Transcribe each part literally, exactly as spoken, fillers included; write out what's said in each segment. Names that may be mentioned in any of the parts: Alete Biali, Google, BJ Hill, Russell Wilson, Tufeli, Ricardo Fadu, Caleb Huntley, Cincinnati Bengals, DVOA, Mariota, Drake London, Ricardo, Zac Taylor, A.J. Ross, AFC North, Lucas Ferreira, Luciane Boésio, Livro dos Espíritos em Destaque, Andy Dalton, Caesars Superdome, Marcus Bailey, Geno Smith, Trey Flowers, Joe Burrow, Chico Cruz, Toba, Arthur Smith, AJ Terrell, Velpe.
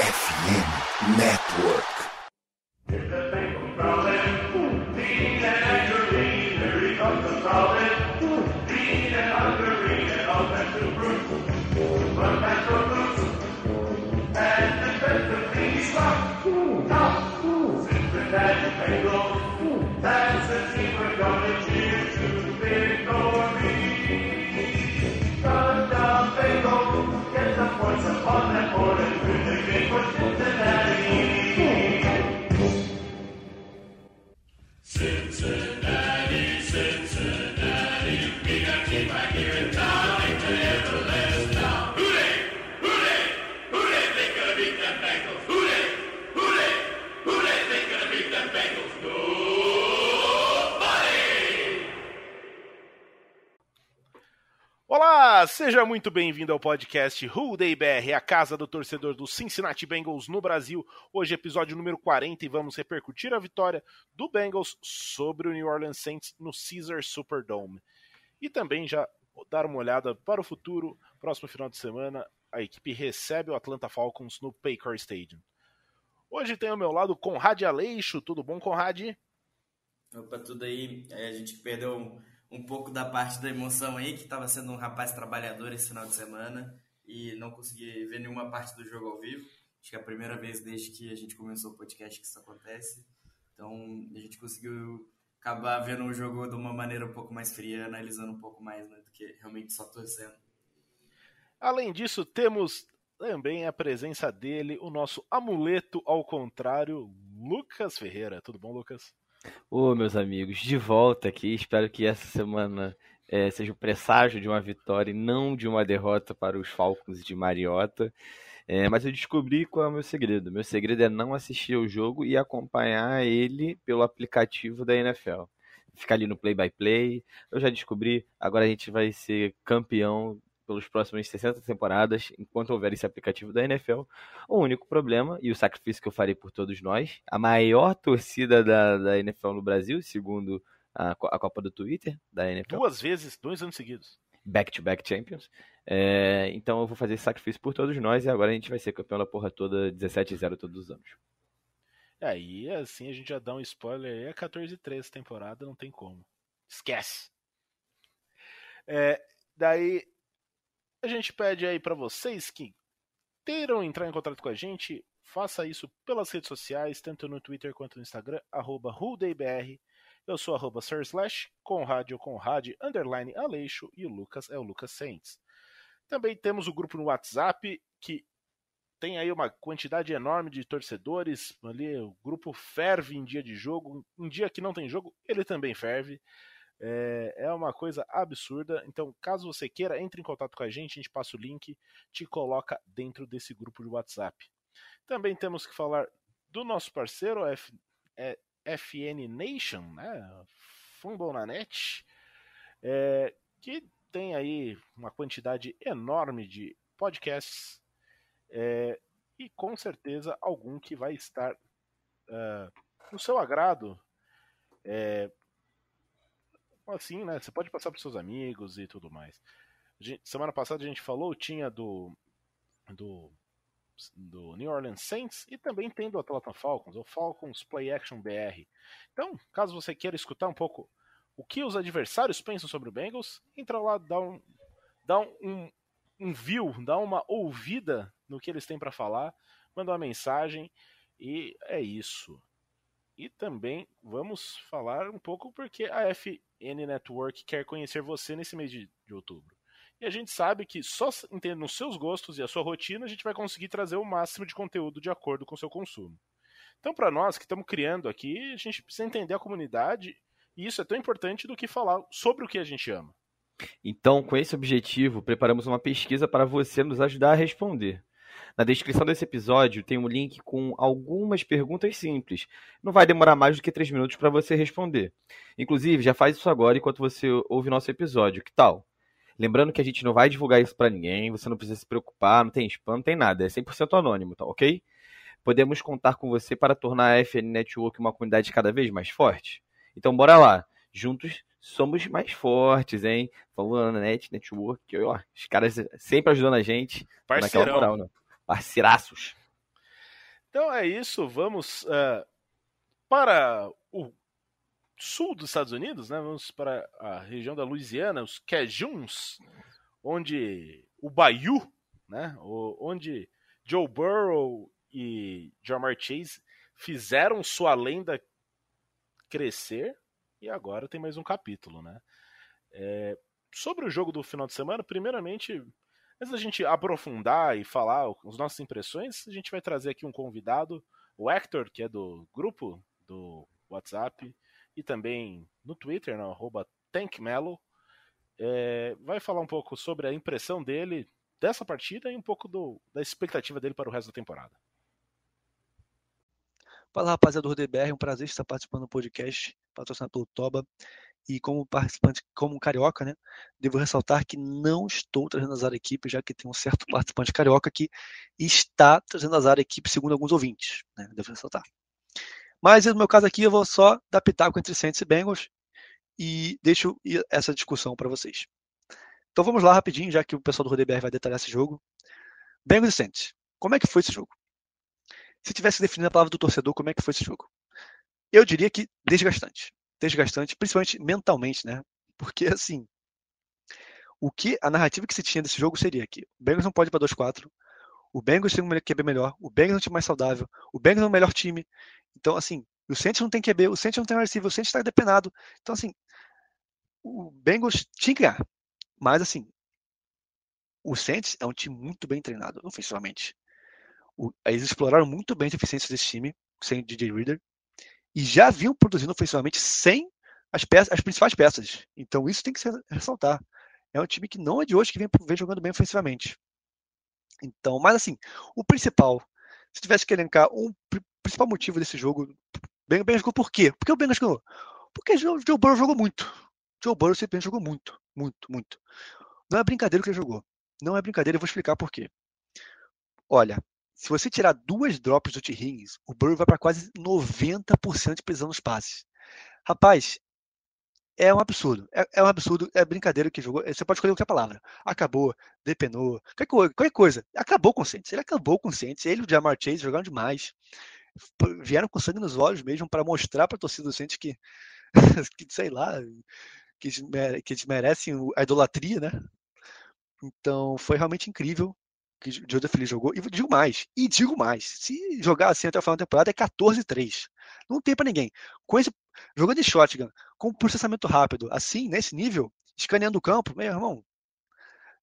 F M Network. Cincinnati, Cincinnati, we got to keep right here in town, ain't gonna ever let us down. Who dey? Who dey? Who dey think gonna beat them Bengals? Who dey? Who dey? Who dey think gonna beat them Bengals? Nobody! Olá, seja muito bem-vindo ao podcast Who Dey B R, a casa do torcedor do Cincinnati Bengals no Brasil. Hoje episódio número quarenta e vamos repercutir a vitória do Bengals sobre o New Orleans Saints no Caesars Superdome. E também já dar uma olhada para o futuro, próximo final de semana, a equipe recebe o Atlanta Falcons no Paycor Stadium. Hoje tem ao meu lado Konrad Aleixo. Tudo bom, Konrad? Opa, tudo aí. A gente perdeu um... um pouco da parte da emoção aí, que estava sendo um rapaz trabalhador esse final de semana e não consegui ver nenhuma parte do jogo ao vivo. Acho que é a primeira vez desde que a gente começou o podcast que isso acontece. Então, a gente conseguiu acabar vendo o jogo de uma maneira um pouco mais fria, analisando um pouco mais, né, do que realmente só torcendo. Além disso, temos também a presença dele, o nosso amuleto ao contrário, Lucas Ferreira. Tudo bom, Lucas? Ô, oh, meus amigos, de volta aqui, espero que essa semana é, seja o presságio de uma vitória e não de uma derrota para os Falcons de Mariota, é, mas eu descobri qual é o meu segredo. Meu segredo é não assistir ao jogo e acompanhar ele pelo aplicativo da N F L, ficar ali no play-by-play. Eu já descobri, agora a gente vai ser campeão pelos próximos sessenta temporadas, enquanto houver esse aplicativo da N F L. O único problema, e o sacrifício que eu farei por todos nós, a maior torcida da, da N F L no Brasil, segundo a, a Copa do Twitter da N F L. Duas vezes, dois anos seguidos. Back-to-back champions. É, então eu vou fazer esse sacrifício por todos nós, e agora a gente vai ser campeão da porra toda, dezessete a zero todos os anos. Aí, assim, a gente já dá um spoiler aí, é quatorze a três temporada, não tem como. Esquece! É, daí... A gente pede aí para vocês que queiram entrar em contato com a gente, faça isso pelas redes sociais, tanto no Twitter quanto no Instagram, arroba WhoDeyBR. Eu sou arroba Sir Slash, Konrad ou Konrad, underline Aleixo, e o Lucas é o Lucas Saints. Também temos o grupo no WhatsApp, que tem aí uma quantidade enorme de torcedores, ali o grupo ferve em dia de jogo, um dia que não tem jogo, ele também ferve. É uma coisa absurda, então caso você queira, entre em contato com a gente, a gente passa o link, te coloca dentro desse grupo de WhatsApp. Também temos que falar do nosso parceiro, F, é, F N Nation, né? Fumble na Net, é, que tem aí uma quantidade enorme de podcasts, é, e com certeza algum que vai estar uh, no seu agrado, é, assim, né? Você pode passar para seus amigos e tudo mais. Gente, semana passada a gente falou, tinha do, do, do New Orleans Saints e também tem do Atlanta Falcons, o Falcons Play Action B R. Então, caso você queira escutar um pouco o que os adversários pensam sobre o Bengals, entra lá, dá um, dá um, um view, dá uma ouvida no que eles têm para falar, manda uma mensagem e é isso. E também vamos falar um pouco porque a F N Network quer conhecer você nesse mês de, de outubro. E a gente sabe que só entendendo os seus gostos e a sua rotina, a gente vai conseguir trazer o máximo de conteúdo de acordo com o seu consumo. Então, para nós que estamos criando aqui, a gente precisa entender a comunidade, e isso é tão importante do que falar sobre o que a gente ama. Então, com esse objetivo, preparamos uma pesquisa para você nos ajudar a responder. Na descrição desse episódio tem um link com algumas perguntas simples. Não vai demorar mais do que três minutos para você responder. Inclusive, já faz isso agora enquanto você ouve nosso episódio. Que tal? Lembrando que a gente não vai divulgar isso para ninguém, você não precisa se preocupar, não tem spam, não tem nada. É cem por cento anônimo, tá ok? Podemos contar com você para tornar a F N Network uma comunidade cada vez mais forte? Então bora lá. Juntos somos mais fortes, hein? Falando na Net, Network, ó, os caras sempre ajudando a gente. Parceirão. Naquela moral, né? Parceiraços. Então é isso, vamos uh, para o sul dos Estados Unidos, né? Vamos para a região da Louisiana, os Cajuns, onde o Bayou, né? O, onde Joe Burrow e Ja'Marr Chase fizeram sua lenda crescer e agora tem mais um capítulo, né? É, sobre o jogo do final de semana, primeiramente, antes da gente aprofundar e falar as nossas impressões, a gente vai trazer aqui um convidado, o Hector, que é do grupo do WhatsApp e também no Twitter, no arroba TankMelo, é, vai falar um pouco sobre a impressão dele dessa partida e um pouco do, da expectativa dele para o resto da temporada. Fala, rapaziada do Who Dey B R, é um prazer estar participando do podcast, patrocinado pelo Toba. E como participante, como carioca, né, devo ressaltar que não estou trazendo azar a equipe, já que tem um certo participante carioca que está trazendo azar a equipe, segundo alguns ouvintes, né, devo ressaltar. Mas no meu caso aqui eu vou só dar pitaco entre Saints e Bengals e deixo essa discussão para vocês. Então vamos lá rapidinho, já que o pessoal do Who Dey B R vai detalhar esse jogo. Bengals e Saints, como é que foi esse jogo? Se tivesse que definir a palavra do torcedor, como é que foi esse jogo? Eu diria que desgastante. desgastante, principalmente mentalmente, né? Porque, assim, o que a narrativa que se tinha desse jogo seria que o Bengals não pode ir para dois quatro, o Bengals tem um Q B melhor, o Bengals é um time mais saudável, o Bengals é o melhor time. Então, assim, o Saints não tem Q B, o Saints não tem receiver, o Saints está depenado. Então, assim, o Bengals tinha que ganhar. Mas, assim, o Saints é um time muito bem treinado, ofensivamente. O, eles exploraram muito bem as deficiências desse time, sem o D J Reader, e já vinham produzindo ofensivamente sem as, peças, as principais peças. Então isso tem que se ressaltar. É um time que não é de hoje que vem, vem jogando bem ofensivamente. Então, mas assim, o principal, se tivesse que elencar um principal motivo desse jogo, o Bengals ganhou por quê? Por que o Bengals ganhou? Porque o Joe Burrow jogou muito. O Joe Burrow sempre jogou muito, muito, muito. Não é brincadeira o que ele jogou. Não é brincadeira, eu vou explicar por quê. Olha, se você tirar duas drops do Tee Higgins, o Burrow vai para quase noventa por cento de precisão nos passes. Rapaz, é um absurdo. É, é um absurdo, é brincadeira que jogou. Você pode escolher qualquer palavra. Acabou, depenou, qualquer, qualquer coisa. Acabou com o Saints. Ele acabou com o Saints. Ele e o Ja'Marr Chase jogaram demais. Vieram com sangue nos olhos mesmo para mostrar para a torcida do Saints que, que, sei lá, que eles merecem a idolatria, né? Então, foi realmente incrível que o Joe Tufeli jogou, e digo mais, e digo mais, se jogar assim até o final da temporada é quatorze a três, não tem pra ninguém. Com esse, jogando de shotgun, com processamento rápido, assim, nesse nível, escaneando o campo, meu irmão,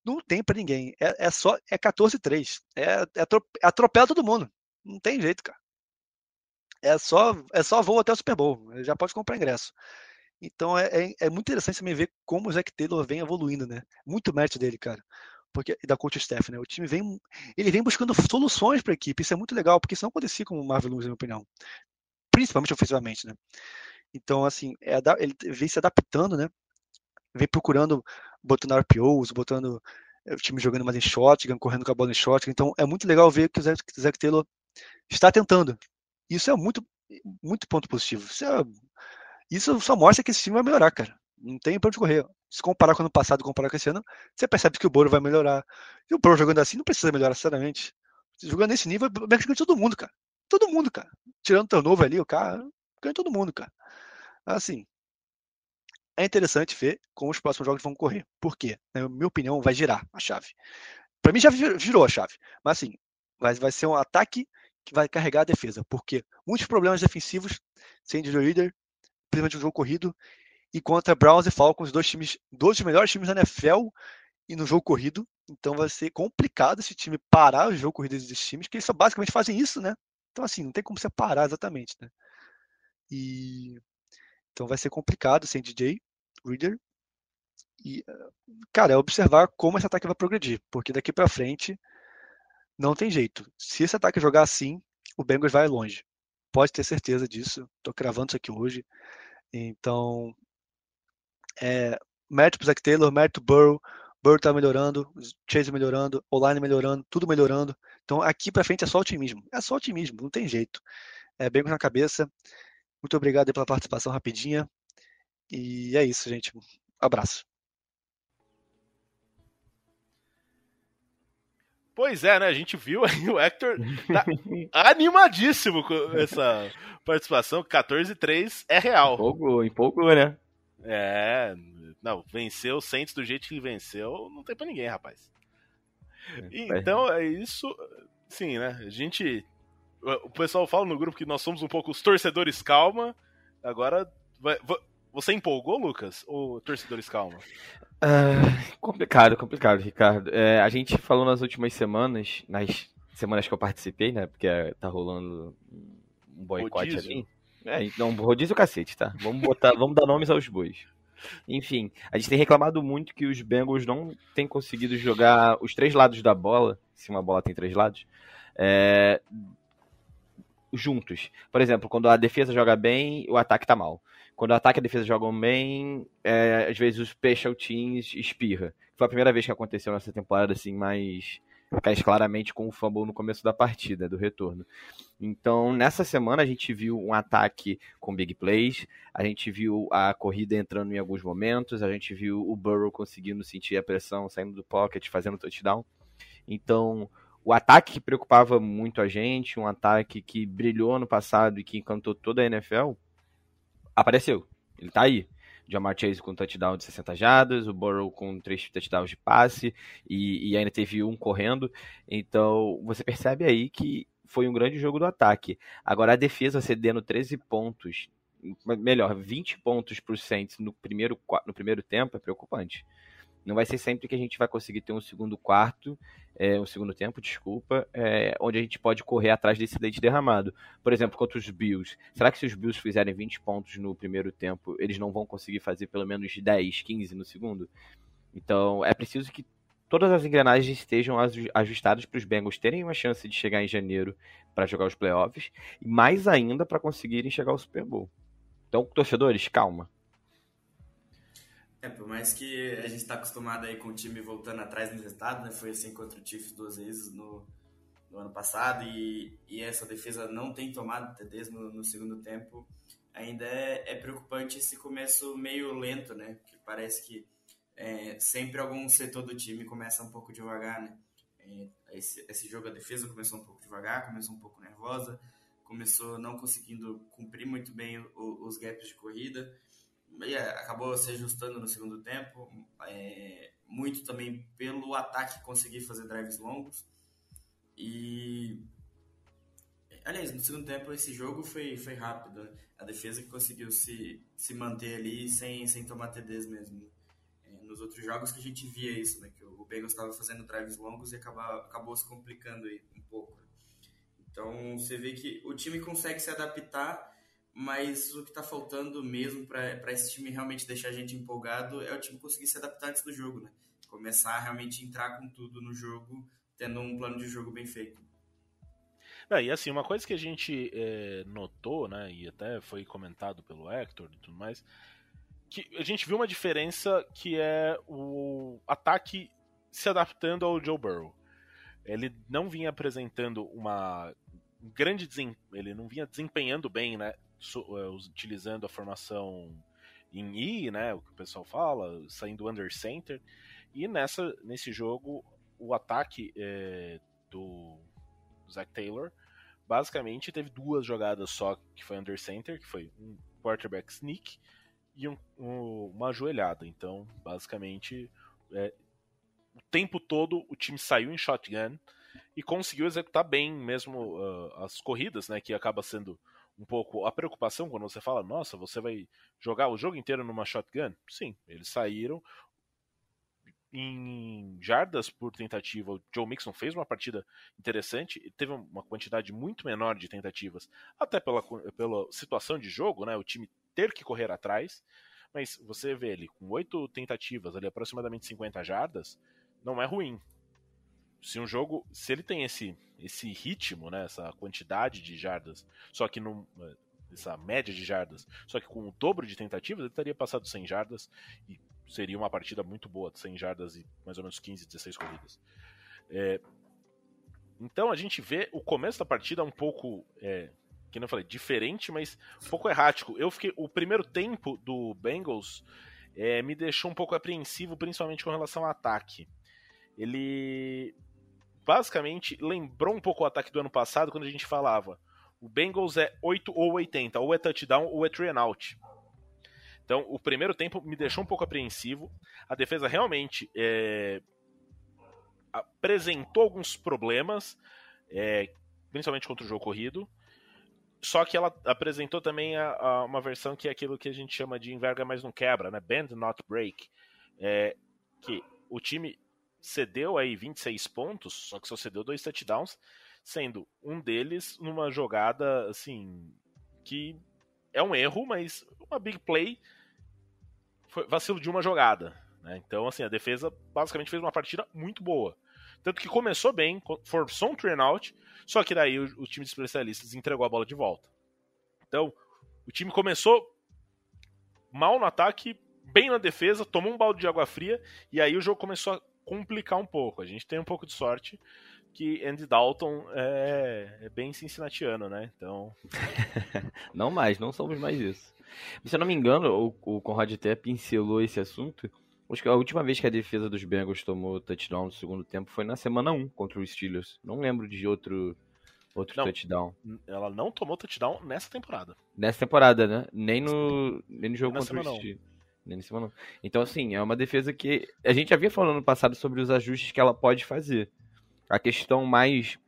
não tem pra ninguém, é, é só, é quatorze a três, é, é atropela todo mundo, não tem jeito, cara. É só, é só voo até o Super Bowl, já pode comprar ingresso. Então é, é, é muito interessante também ver como o Zac Taylor vem evoluindo, né, muito mérito dele, cara. Porque, da coach staff, né? O time vem, ele vem buscando soluções para a equipe, isso é muito legal, porque isso não acontecia com o Marvin Lewis, na minha opinião, principalmente ofensivamente, né? Então, assim, é, ele vem se adaptando, né? Vem procurando, botando R P Os, botando é, o time jogando mais em shotgun, correndo com a bola em shotgun, então é muito legal ver que o Zac, Zac Taylor está tentando. Isso é muito, muito ponto positivo. Isso, é, isso só mostra que esse time vai melhorar, cara. Não tem pra onde correr. Se comparar com o ano passado, comparar com esse ano, você percebe que o Burrow vai melhorar. E o Burrow jogando assim não precisa melhorar, sinceramente. Jogando nesse nível, o Bengals ganha todo mundo, cara. Todo mundo, cara. Tirando o turnover ali, o cara ganha todo mundo, cara. Assim, é interessante ver como os próximos jogos vão correr. Por quê? Na minha opinião, vai girar a chave. Pra mim já girou a chave. Mas assim, vai, vai ser um ataque que vai carregar a defesa. Porque muitos problemas defensivos, sem D J Reader, principalmente no jogo corrido, e contra Browns e Falcons, dois times, dois dos melhores times da N F L e no jogo corrido. Então vai ser complicado esse time parar o jogo corrido desses times, porque eles só basicamente fazem isso, né? Então assim, não tem como você parar exatamente, né? E então vai ser complicado sem D J Reader. E cara, é observar como esse ataque vai progredir, porque daqui para frente não tem jeito. Se esse ataque jogar assim, o Bengals vai longe. Pode ter certeza disso. Tô cravando isso aqui hoje. Então, É, mérito pro Zac Taylor, mérito Burrow, Burrow tá melhorando, Chase melhorando, O-line melhorando, tudo melhorando. Então aqui pra frente é só otimismo, é só otimismo, não tem jeito. É, bem na cabeça. Muito obrigado aí pela participação rapidinha. E é isso, gente. Um abraço. Pois é, né? A gente viu aí o Hector tá animadíssimo com essa participação. quatorze a três é real. Empolgou, empolgou, né? É, não, venceu o Saints do jeito que venceu, não tem pra ninguém, rapaz. Então, é isso, sim, né? A gente, o pessoal fala no grupo que nós somos um pouco os torcedores calma. Agora, vai, você empolgou, Lucas? Ou torcedores calma? Uh, complicado, complicado, Ricardo. É, a gente falou nas últimas semanas, nas semanas que eu participei, né? Porque tá rolando um boicote rodízio ali. É, não, rodízio o cacete, tá? Vamos botar, vamos dar nomes aos bois. Enfim, a gente tem reclamado muito que os Bengals não têm conseguido jogar os três lados da bola, se uma bola tem três lados, é, juntos. Por exemplo, quando a defesa joga bem, o ataque tá mal. Quando o ataque e a defesa jogam bem, é, às vezes os special teams espirra. Foi a primeira vez que aconteceu nessa temporada, assim, mais... Cais claramente com o fumble no começo da partida, do retorno. Então, nessa semana a gente viu um ataque com big plays, a gente viu a corrida entrando em alguns momentos, a gente viu o Burrow conseguindo sentir a pressão, saindo do pocket, fazendo touchdown. Então, o ataque que preocupava muito a gente, um ataque que brilhou no passado e que encantou toda a N F L, apareceu, ele tá aí. Ja'Marr Chase com touchdown de sessenta jardas, o Burrow com três touchdowns de passe e, e ainda teve um correndo. Então, você percebe aí que foi um grande jogo do ataque. Agora, a defesa cedendo treze pontos, melhor, vinte pontos para os Saints no primeiro, no primeiro tempo é preocupante. Não vai ser sempre que a gente vai conseguir ter um segundo quarto, é, um segundo tempo, desculpa, é, onde a gente pode correr atrás desse leite derramado. Por exemplo, contra os Bills. Será que se os Bills fizerem vinte pontos no primeiro tempo, eles não vão conseguir fazer pelo menos dez, quinze no segundo? Então, é preciso que todas as engrenagens estejam ajustadas para os Bengals terem uma chance de chegar em janeiro para jogar os playoffs, e mais ainda para conseguirem chegar ao Super Bowl. Então, torcedores, calma. É, por mais que a gente está acostumado aí com o time voltando atrás no resultado, né? Foi assim contra o Chiefs duas vezes no, no ano passado e, e essa defesa não tem tomado T Ds no, no segundo tempo. Ainda é, é preocupante esse começo meio lento, né? Que parece que é, sempre algum setor do time começa um pouco devagar, né? Esse, esse jogo a defesa começou um pouco devagar, começou um pouco nervosa, começou não conseguindo cumprir muito bem o, os gaps de corrida. E acabou se ajustando no segundo tempo, é, muito também pelo ataque conseguir fazer drives longos. E aliás, no segundo tempo esse jogo foi, foi rápido, né? A defesa que conseguiu se, se manter ali sem, sem tomar T Ds mesmo. É, nos outros jogos que a gente via isso, né? Que o Bengals estava fazendo drives longos e acabava, acabou se complicando aí um pouco. Então você vê que o time consegue se adaptar, mas o que está faltando mesmo para esse time realmente deixar a gente empolgado é o time conseguir se adaptar antes do jogo, né? Começar a realmente entrar com tudo no jogo, tendo um plano de jogo bem feito. É, e assim, uma coisa que a gente é, notou, né, e até foi comentado pelo Hector e tudo mais, que a gente viu uma diferença que é o ataque se adaptando ao Joe Burrow. Ele não vinha apresentando uma grande desempenho, ele não vinha desempenhando bem, né? Utilizando a formação em I, né, o que o pessoal fala, saindo under center, e nessa, nesse jogo o ataque é, do Zac Taylor basicamente teve duas jogadas só que foi under center, que foi um quarterback sneak e um, um, uma ajoelhada. Então basicamente é, o tempo todo o time saiu em shotgun e conseguiu executar bem mesmo uh, as corridas, né, que acaba sendo um pouco a preocupação quando você fala, nossa, você vai jogar o jogo inteiro numa shotgun? Sim, eles saíram em jardas por tentativa. O Joe Mixon fez uma partida interessante, teve uma quantidade muito menor de tentativas, até pela, pela situação de jogo, né, o time ter que correr atrás, mas você vê ele com oito tentativas, ali aproximadamente cinquenta jardas, não é ruim. Se um jogo, se ele tem esse, esse ritmo, né, essa quantidade de jardas, só que num, essa média de jardas, só que com o dobro de tentativas, ele teria passado cem jardas e seria uma partida muito boa, cem jardas e mais ou menos quinze, dezesseis corridas. É, então a gente vê o começo da partida um pouco, é, que não falei, diferente, mas um pouco errático. Eu fiquei, o primeiro tempo do Bengals é, me deixou um pouco apreensivo, principalmente com relação ao ataque. Ele basicamente lembrou um pouco o ataque do ano passado, quando a gente falava o Bengals é oito ou oitenta, ou é touchdown ou é three and out. Então o primeiro tempo me deixou um pouco apreensivo, a defesa realmente é, apresentou alguns problemas, é, principalmente contra o jogo corrido, só que ela apresentou também a, a uma versão que é aquilo que a gente chama de enverga mas não quebra, né? Bend not break, é, que o time cedeu aí vinte e seis pontos, só que só cedeu dois touchdowns, sendo um deles numa jogada assim que é um erro, mas uma big play, foi vacilo de uma jogada, né? Então assim, a defesa basicamente fez uma partida muito boa, tanto que começou bem, forçou um turnout, só que daí o, o time de especialistas entregou a bola de volta. Então, o time começou mal no ataque, bem na defesa, tomou um balde de água fria, e aí o jogo começou a complicar um pouco. A gente tem um pouco de sorte que Andy Dalton é, é bem cincinnatiano, né? Então... não mais, não somos mais isso. Se eu não me engano, o, o Konrad até pincelou esse assunto. Acho que a última vez que a defesa dos Bengals tomou touchdown no segundo tempo foi na semana um contra os Steelers. Não lembro de outro, outro não, touchdown. Ela não tomou touchdown nessa temporada. Nessa temporada, né? Nem no, nem no jogo contra os Steelers. Nem na semana um. Então, assim, é uma defesa que a gente havia falado no passado sobre os ajustes que ela pode fazer. A questão mais...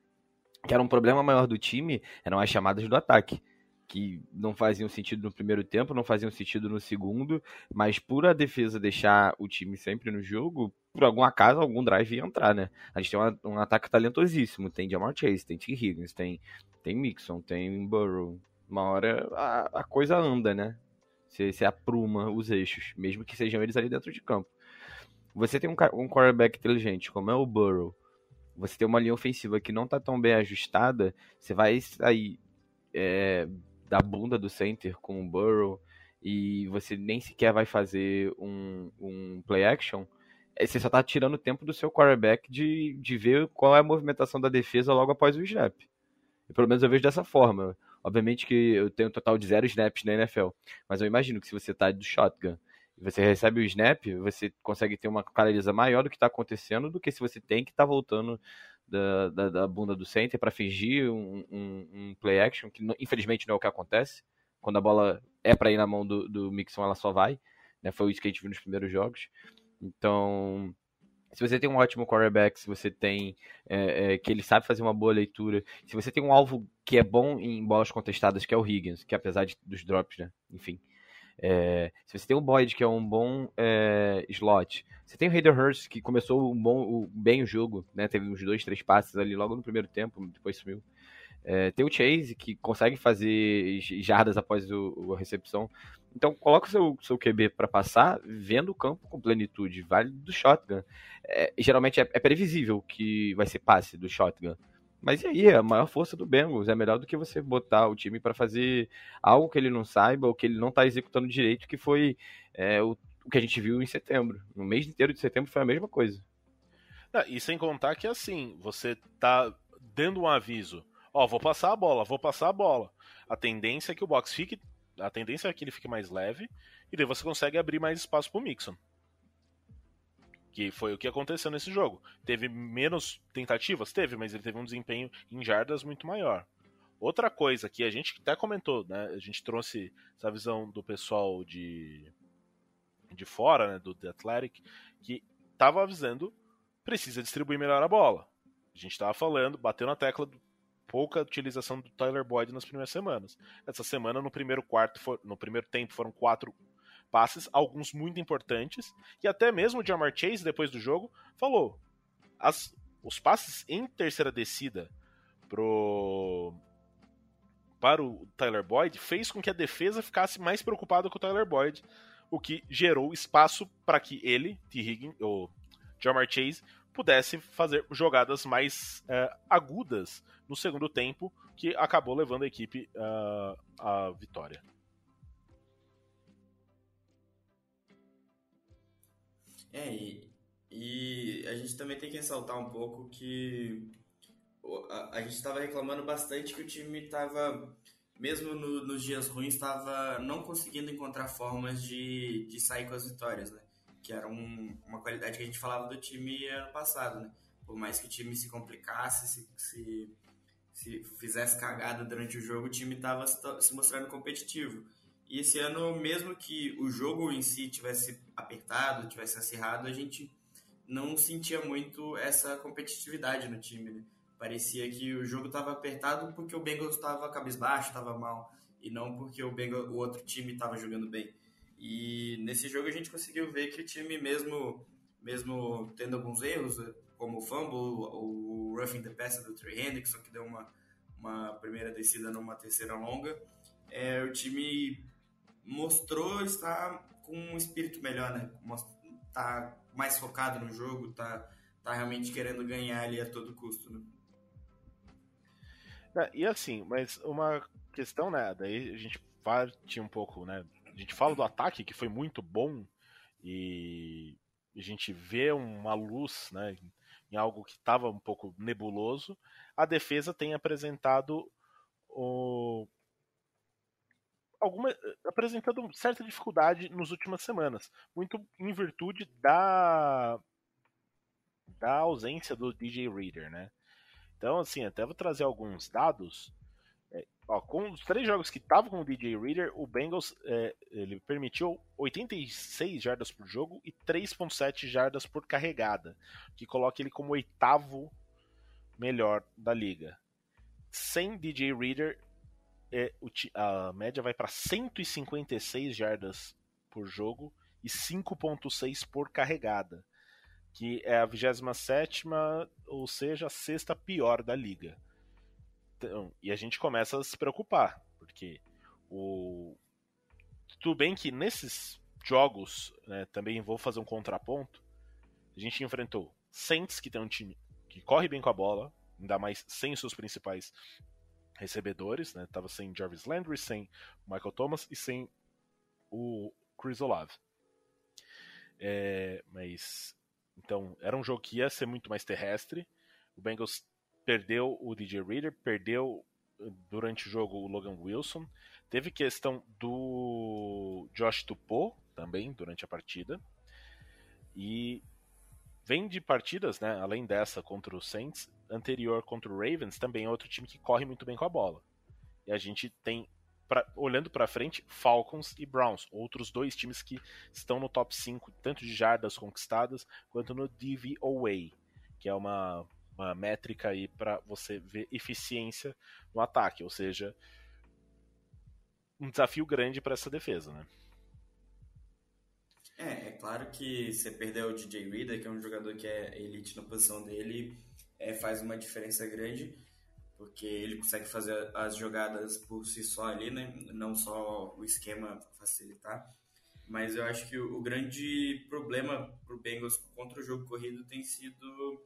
que era um problema maior do time eram as chamadas do ataque, que não faziam sentido no primeiro tempo, não faziam sentido no segundo, mas por a defesa deixar o time sempre no jogo, por algum acaso, algum drive ia entrar, né? A gente tem uma, um ataque talentosíssimo, tem Ja'Marr Chase, tem Tee Higgins, tem, tem Mixon, tem Burrow. Uma hora a, a coisa anda, né? Você, você apruma os eixos, mesmo que sejam eles ali dentro de campo. Você tem um, um quarterback inteligente, como é o Burrow, você tem uma linha ofensiva que não tá tão bem ajustada, você vai sair... É, da bunda do center com o Burrow, e você nem sequer vai fazer um, um play action, você só tá tirando o tempo do seu quarterback de, de ver qual é a movimentação da defesa logo após o snap. E pelo menos eu vejo dessa forma. Obviamente que eu tenho um total de zero snaps na N F L, mas eu imagino que se você tá do shotgun e você recebe o snap, você consegue ter uma clareza maior do que tá acontecendo do que se você tem que tá voltando Da, da, da bunda do center para fingir um, um, um play action, que não, infelizmente não é o que acontece. Quando a bola é para ir na mão do, do Mixon, ela só vai, né? Foi isso que a gente viu nos primeiros jogos. Então, se você tem um ótimo quarterback, se você tem é, é, que ele sabe fazer uma boa leitura, se você tem um alvo que é bom em bolas contestadas, que é o Higgins, que apesar de, dos drops, né? Enfim, é, se você tem o Boyd, que é um bom é, slot, você tem o Hayden Hurst, que começou um bom, um, bem o jogo, né? Teve uns dois, três passes ali logo no primeiro tempo, depois sumiu. É, tem o Chase, que consegue fazer jardas após o, a recepção. Então coloca o seu, seu Q B para passar, vendo o campo com plenitude, vale do shotgun. É, geralmente é, é previsível que vai ser passe do shotgun. Mas e aí, a maior força do Bengals é melhor do que você botar o time para fazer algo que ele não saiba ou que ele não está executando direito, que foi é, o, o que a gente viu em setembro. No mês inteiro de setembro foi a mesma coisa. Não, e sem contar que assim, você tá dando um aviso, ó, vou passar a bola, vou passar a bola. A tendência é que o box fique, a tendência é que ele fique mais leve e daí você consegue abrir mais espaço pro Mixon. Que foi o que aconteceu nesse jogo. Teve menos tentativas? Teve, mas ele teve um desempenho em jardas muito maior. Outra coisa que a gente até comentou, né? A gente trouxe essa visão do pessoal de, de fora, né? Do The Athletic, que estava avisando, precisa distribuir melhor a bola. A gente estava falando, bateu na tecla do pouca utilização do Tyler Boyd nas primeiras semanas. Essa semana, no primeiro quarto, for, no primeiro tempo, foram quatro passes, alguns muito importantes, e até mesmo o Ja'Marr Chase, depois do jogo, falou, as, os passes em terceira descida pro, para o Tyler Boyd fez com que a defesa ficasse mais preocupada com o Tyler Boyd, o que gerou espaço para que ele, Tee Higgins, ou Ja'Marr Chase, pudesse fazer jogadas mais é, agudas no segundo tempo, que acabou levando a equipe uh, à vitória. É, e, e a gente também tem que ressaltar um pouco que a, a gente estava reclamando bastante que o time estava, mesmo no, nos dias ruins, estava não conseguindo encontrar formas de, de sair com as vitórias, né? Que era um, uma qualidade que a gente falava do time ano passado, né? por mais que o time se complicasse, se, se, se fizesse cagada durante o jogo, o time estava se mostrando competitivo. E esse ano, mesmo que o jogo em si tivesse apertado, tivesse acirrado, a gente não sentia muito essa competitividade no time, né? Parecia que o jogo estava apertado porque o Bengals estava cabisbaixo, estava mal, e não porque o, Bengals, o outro time estava jogando bem. E nesse jogo a gente conseguiu ver que o time, mesmo, mesmo tendo alguns erros, como o fumble, o roughing the passer do Trey Hendrickson, que deu uma, uma primeira descida numa terceira longa, é, o time mostrou estar com um espírito melhor, né? Tá mais focado no jogo, tá, tá realmente querendo ganhar ali a todo custo, né? É, e assim, mas uma questão, né, daí a gente parte um pouco, né, a gente fala do ataque, que foi muito bom, e a gente vê uma luz, né, em algo que estava um pouco nebuloso. A defesa tem apresentado o... alguma apresentando certa dificuldade nas últimas semanas, muito em virtude da da ausência do D J Reader, né? Então, assim, até vou trazer alguns dados. É, ó, com os três jogos que estavam com o D J Reader, o Bengals é, ele permitiu oitenta e seis jardas por jogo e três vírgula sete jardas por carregada, que coloca ele como oitavo melhor da liga. Sem D J Reader, é, a média vai para cento e cinquenta e seis jardas por jogo e cinco vírgula seis por carregada, que é a vigésima sétima, ou seja, a sexta pior da liga. Então, e a gente começa a se preocupar, porque o... tudo bem que nesses jogos, né, também vou fazer um contraponto, a gente enfrentou Saints, que tem um time que corre bem com a bola, ainda mais sem os seus principais recebedores, né, tava sem Jarvis Landry, sem Michael Thomas e sem o Chris Olave. É, mas, então, era um jogo que ia ser muito mais terrestre, o Bengals perdeu o D J Reader, perdeu durante o jogo o Logan Wilson, teve questão do Josh Tupou também durante a partida, e vem de partidas, né, além dessa contra o Saints, anterior contra o Ravens, também é outro time que corre muito bem com a bola. E a gente tem, pra, olhando para frente, Falcons e Browns, outros dois times que estão no top cinco, tanto de jardas conquistadas, quanto no D V O A, que é uma... uma métrica aí para você ver eficiência no ataque, ou seja, um desafio grande para essa defesa, né? É, é claro que você perder o D J Reader, que é um jogador que é elite na posição dele, é, faz uma diferença grande, porque ele consegue fazer as jogadas por si só ali, né? Não só o esquema facilitar, mas eu acho que o grande problema para o Bengals contra o jogo corrido tem sido...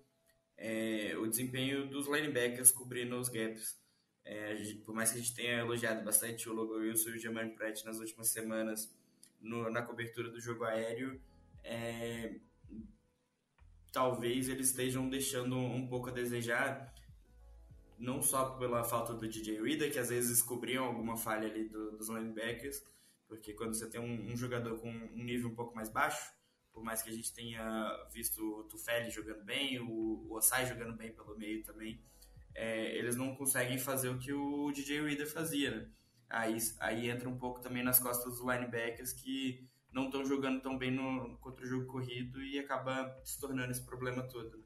É, o desempenho dos linebackers cobrindo os gaps. É, por mais que a gente tenha elogiado bastante o Logan Wilson e o Germaine Pratt nas últimas semanas no, na cobertura do jogo aéreo, é, talvez eles estejam deixando um pouco a desejar, não só pela falta do D J Reader, que às vezes cobriam alguma falha ali do, dos linebackers, porque quando você tem um, um jogador com um nível um pouco mais baixo, por mais que a gente tenha visto o Tufeli jogando bem, o Osai jogando bem pelo meio também, é, eles não conseguem fazer o que o D J Reader fazia, né? Aí, aí entra um pouco também nas costas dos linebackers, que não estão jogando tão bem no, contra o jogo corrido, e acaba se tornando esse problema todo, né?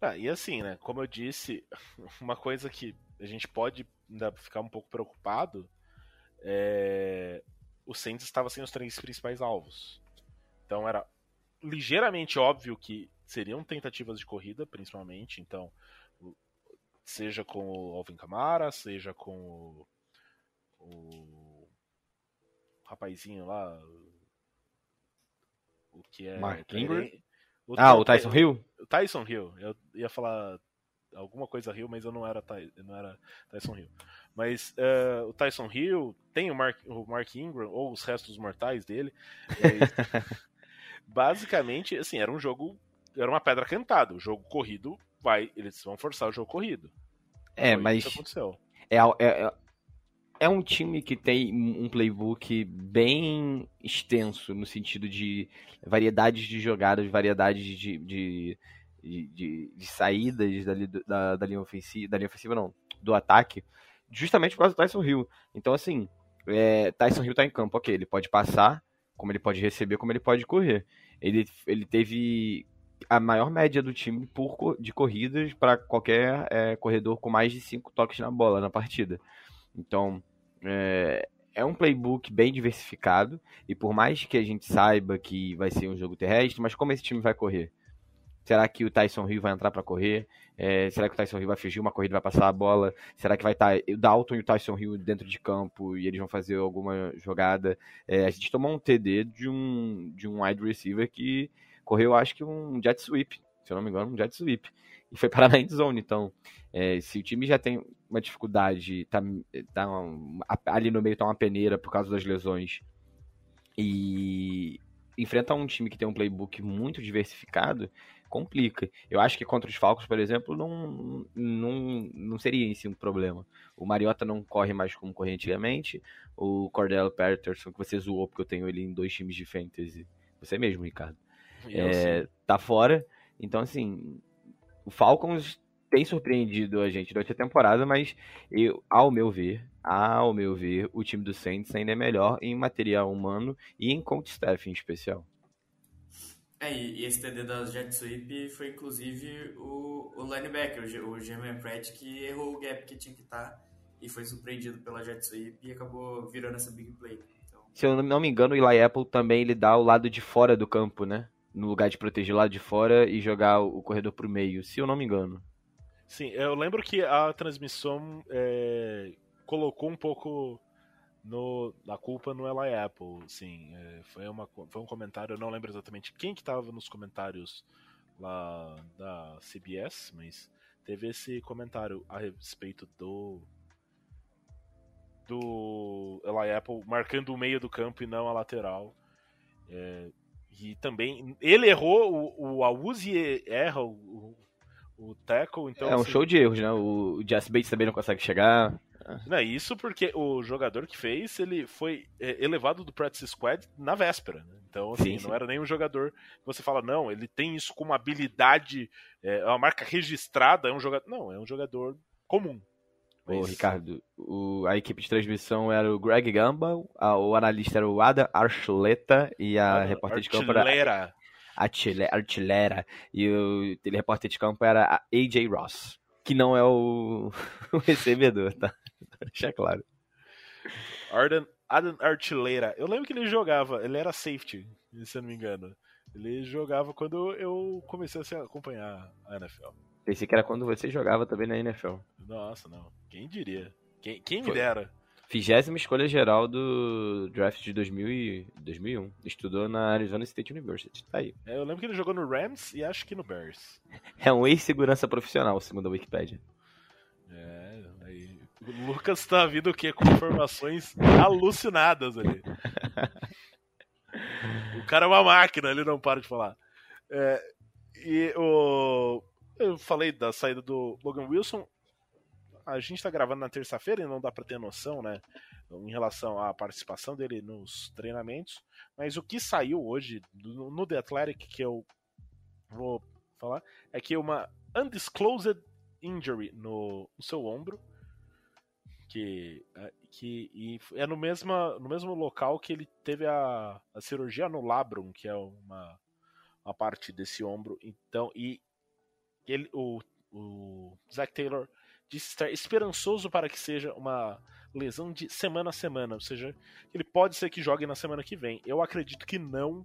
Ah, e assim, né? Como eu disse, uma coisa que a gente pode ainda ficar um pouco preocupado é... o Saints estava sem os três principais alvos. Então era ligeiramente óbvio que seriam tentativas de corrida, principalmente. Então, seja com o Alvin Kamara, seja com o, o rapazinho lá, o que é... O, ah, o Tyson Hill? O Tyson Hill. Eu ia falar alguma coisa Hill, mas eu não era, não era Tyson Hill. Mas uh, o Tyson Hill tem o Mark, o Mark Ingram, ou os restos mortais dele. É, basicamente, assim, era um jogo, era uma pedra cantada. O jogo corrido vai, eles vão forçar o jogo corrido. É, foi, mas isso aconteceu. É, é, é um time que tem um playbook bem extenso, no sentido de variedades de jogadas, variedades de, de, de, de, de saídas da, da, da linha ofensiva, da linha ofensiva não, do ataque, justamente por causa do Tyson Hill. Então, assim, é, Tyson Hill tá em campo, ok, ele pode passar, como ele pode receber, como ele pode correr. Ele, ele teve a maior média do time por, de corridas para qualquer é, corredor com mais de cinco toques na bola na partida. Então, É, é um playbook bem diversificado, e por mais que a gente saiba que vai ser um jogo terrestre, mas como esse time vai correr? Será que o Tyson Hill vai entrar para correr? É, será que o Tyson Hill vai fugir uma corrida, vai passar a bola? Será que vai estar o Dalton e o Tyson Hill dentro de campo e eles vão fazer alguma jogada? É, a gente tomou um T D de um, de um wide receiver que correu, acho que um jet sweep, se eu não me engano, um jet sweep, e foi parar na end zone. Então, é, se o time já tem uma dificuldade, tá, tá um, ali no meio tá uma peneira por causa das lesões, e enfrenta um time que tem um playbook muito diversificado, complica. Eu acho que contra os Falcons, por exemplo, não, não, não seria em si um problema. O Mariota não corre mais como corria antigamente, o Cordell Patterson, que você zoou porque eu tenho ele em dois times de fantasy, você mesmo, Ricardo, é, tá fora. Então, assim, o Falcons tem surpreendido a gente durante a temporada, mas eu, ao meu ver, ao meu ver, o time do Saints ainda é melhor em material humano e em coaching staff em especial. É, e esse T D da jet sweep foi inclusive o, o linebacker, o, o Germaine Pratt, que errou o gap que tinha que estar e foi surpreendido pela jet sweep e acabou virando essa big play. Então, se eu não me engano, o Eli Apple também, ele dá o lado de fora do campo, né? No lugar de proteger o lado de fora e jogar o corredor pro meio, se eu não me engano. Sim, eu lembro que a transmissão é, colocou um pouco no, a culpa no Eli Apple, sim. É, foi, uma, foi um comentário, eu não lembro exatamente quem que estava nos comentários lá da C B S, mas teve esse comentário a respeito do, do Eli Apple marcando o meio do campo e não a lateral. É, e também, ele errou, o, o Awuzie erra o... O tackle, então... É um assim, show de erros, né? O, o Jesse Bates também não consegue chegar. Não é isso, porque o jogador que fez, ele foi elevado do practice squad na véspera. Né? Então, assim, sim, sim. Não era nem um jogador que você fala, não, ele tem isso como habilidade, é uma marca registrada, é um jogador... Não, é um jogador comum. Mas... Ô, Ricardo, o, a equipe de transmissão era o Greg Gumbel, a, o analista era o Adam Archuleta e a Adam repórter de campo era... Artilera, e o repórter de campo era a A J Ross, que não é o, o recebedor, tá? Deixa claro. Arden, Adam Archuleta, eu lembro que ele jogava, ele era safety, se eu não me engano. Ele jogava quando eu comecei a acompanhar a N F L. Pensei que era quando você jogava também na N F L. Nossa, não. Quem diria? Quem, quem me dera? Vigésima escolha geral do draft de dois mil e um. Estudou na Arizona State University. Tá aí. É, eu lembro que ele jogou no Rams e acho que no Bears. É um ex-segurança profissional, segundo a Wikipedia. É, aí. O Lucas tá vindo o quê? Com informações alucinadas ali. O cara é uma máquina, ele não para de falar. É, e o... Eu falei da saída do Logan Wilson. A gente tá gravando na terça-feira e não dá pra ter noção, né, em relação à participação dele nos treinamentos, mas o que saiu hoje no The Athletic, que eu vou falar, é que uma undisclosed injury no, no seu ombro, que, que e é no, mesma, no mesmo local que ele teve a, a cirurgia no labrum, que é uma, uma parte desse ombro, então, e ele, o, o Zac Taylor disse estar esperançoso para que seja uma lesão de semana a semana, ou seja, ele pode ser que jogue na semana que vem. Eu acredito que não,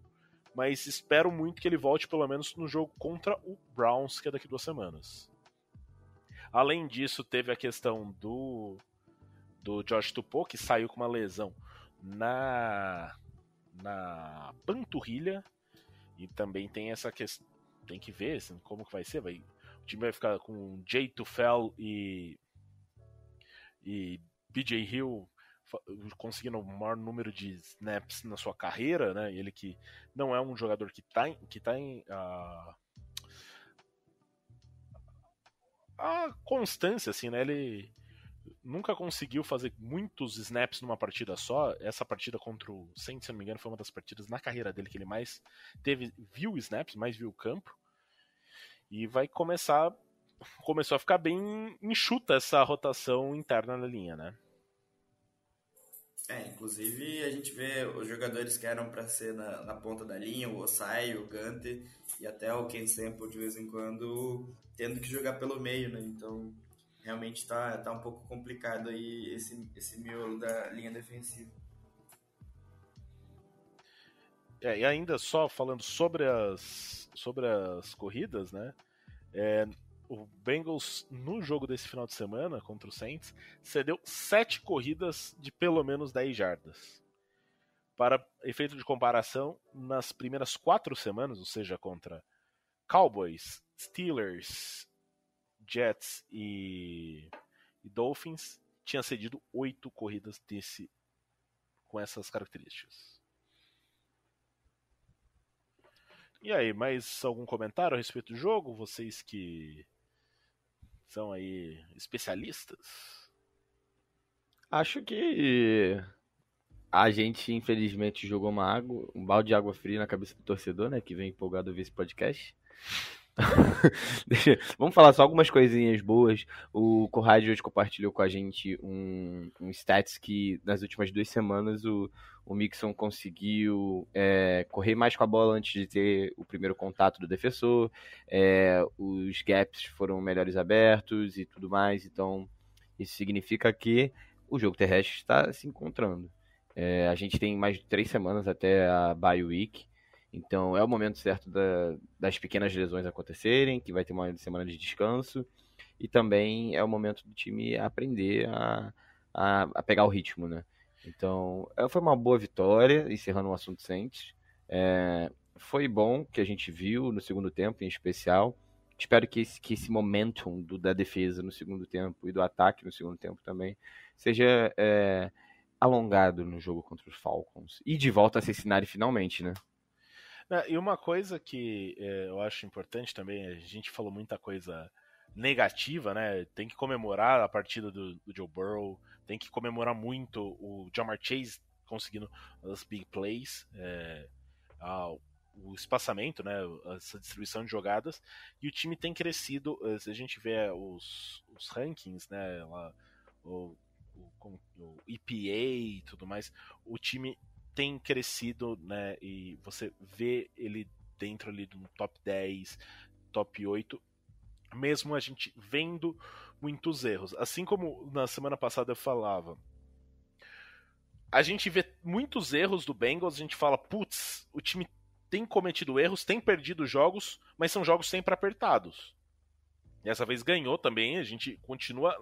mas espero muito que ele volte pelo menos no jogo contra o Browns, que é daqui duas semanas. Além disso, teve a questão do, do Josh Tupou, que saiu com uma lesão na, na panturrilha, e também tem essa questão, tem que ver assim, como que vai ser, vai... O time vai ficar com Jay Tufel e, e B J Hill conseguindo o maior número de snaps na sua carreira, né? Ele que não é um jogador que está em, que tá em a, a constância, assim, né? Ele nunca conseguiu fazer muitos snaps numa partida só. Essa partida contra o Saints, se não me engano, foi uma das partidas na carreira dele que ele mais teve, viu snaps, mais viu o campo. E vai começar, começou a ficar bem enxuta essa rotação interna na linha, né? É, inclusive a gente vê os jogadores que eram para ser na, na ponta da linha, o Osai, o Gunter e até o Ken Sample de vez em quando tendo que jogar pelo meio, né? Então realmente tá, tá um pouco complicado aí esse, esse miolo da linha defensiva. É, e ainda só falando sobre as, sobre as corridas, né? É, o Bengals, no jogo desse final de semana contra o Saints, cedeu sete corridas de pelo menos dez jardas. Para efeito de comparação, nas primeiras quatro semanas, ou seja, contra Cowboys, Steelers, Jets e, e Dolphins, tinha cedido oito corridas desse, com essas características. E aí, mais algum comentário a respeito do jogo? Vocês que são aí especialistas? Acho que a gente, infelizmente, jogou uma água, um balde de água fria na cabeça do torcedor, né? Que vem empolgado a ver esse podcast. Vamos falar só algumas coisinhas boas. O Konrad hoje compartilhou com a gente um, um stats que nas últimas duas semanas o, o Mixon conseguiu é, correr mais com a bola antes de ter o primeiro contato do defensor, é, os gaps foram melhores abertos e tudo mais. Então isso significa que o jogo terrestre está se encontrando. É, a gente tem mais de três semanas até a bye week. Então é o momento certo da, das pequenas lesões acontecerem, que vai ter uma semana de descanso. E também é o momento do time aprender a, a, a pegar o ritmo, né? Então foi uma boa vitória, encerrando o assunto Saints. É, foi bom que a gente viu no segundo tempo, em especial. Espero que esse, que esse momentum do, da defesa no segundo tempo e do ataque no segundo tempo também seja é, alongado no jogo contra os Falcons. E de volta a Cincinnati finalmente, né? E uma coisa que é, eu acho importante também, a gente falou muita coisa negativa, né? Tem que comemorar a partida do, do Joe Burrow, tem que comemorar muito o Ja'Marr Chase conseguindo as big plays, é, a, o espaçamento, né? Essa distribuição de jogadas, e o time tem crescido. Se a gente vê os, os rankings, né? Lá, o, o, o E P A e tudo mais, o time tem crescido, né, e você vê ele dentro ali do top dez, top oito, mesmo a gente vendo muitos erros. Assim como na semana passada eu falava, a gente vê muitos erros do Bengals, a gente fala, putz, o time tem cometido erros, tem perdido jogos, mas são jogos sempre apertados. Dessa vez ganhou também, a gente continua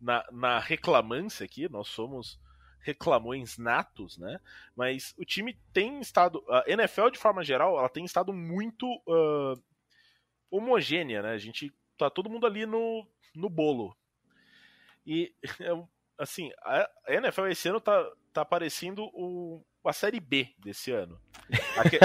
na, na reclamância aqui, nós somos reclamões natos, né? Mas o time tem estado, a N F L de forma geral, ela tem estado muito uh, homogênea, né? A gente tá todo mundo ali no, no bolo. E assim, a N F L esse ano tá, tá parecendo o, a série B desse ano. Aque...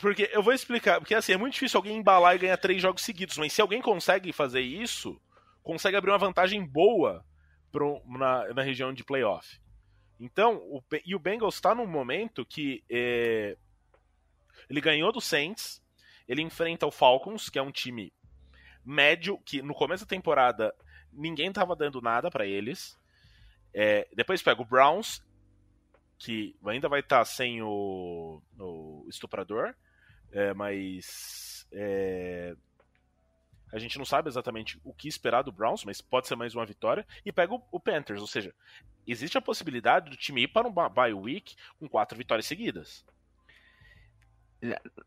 porque eu vou explicar, porque assim, é muito difícil alguém embalar e ganhar três jogos seguidos, mas se alguém consegue fazer isso, consegue abrir uma vantagem boa Pro, na, na região de playoff. Então, o, e o Bengals está num momento que é, ele ganhou do Saints, ele enfrenta o Falcons, que é um time médio, que no começo da temporada ninguém estava dando nada para eles. É, depois pega o Browns, que ainda vai estar tá sem o, o estuprador, é, mas... É, a gente não sabe exatamente o que esperar do Browns, mas pode ser mais uma vitória, e pega o, o Panthers, ou seja, existe a possibilidade do time ir para um bye week com quatro vitórias seguidas.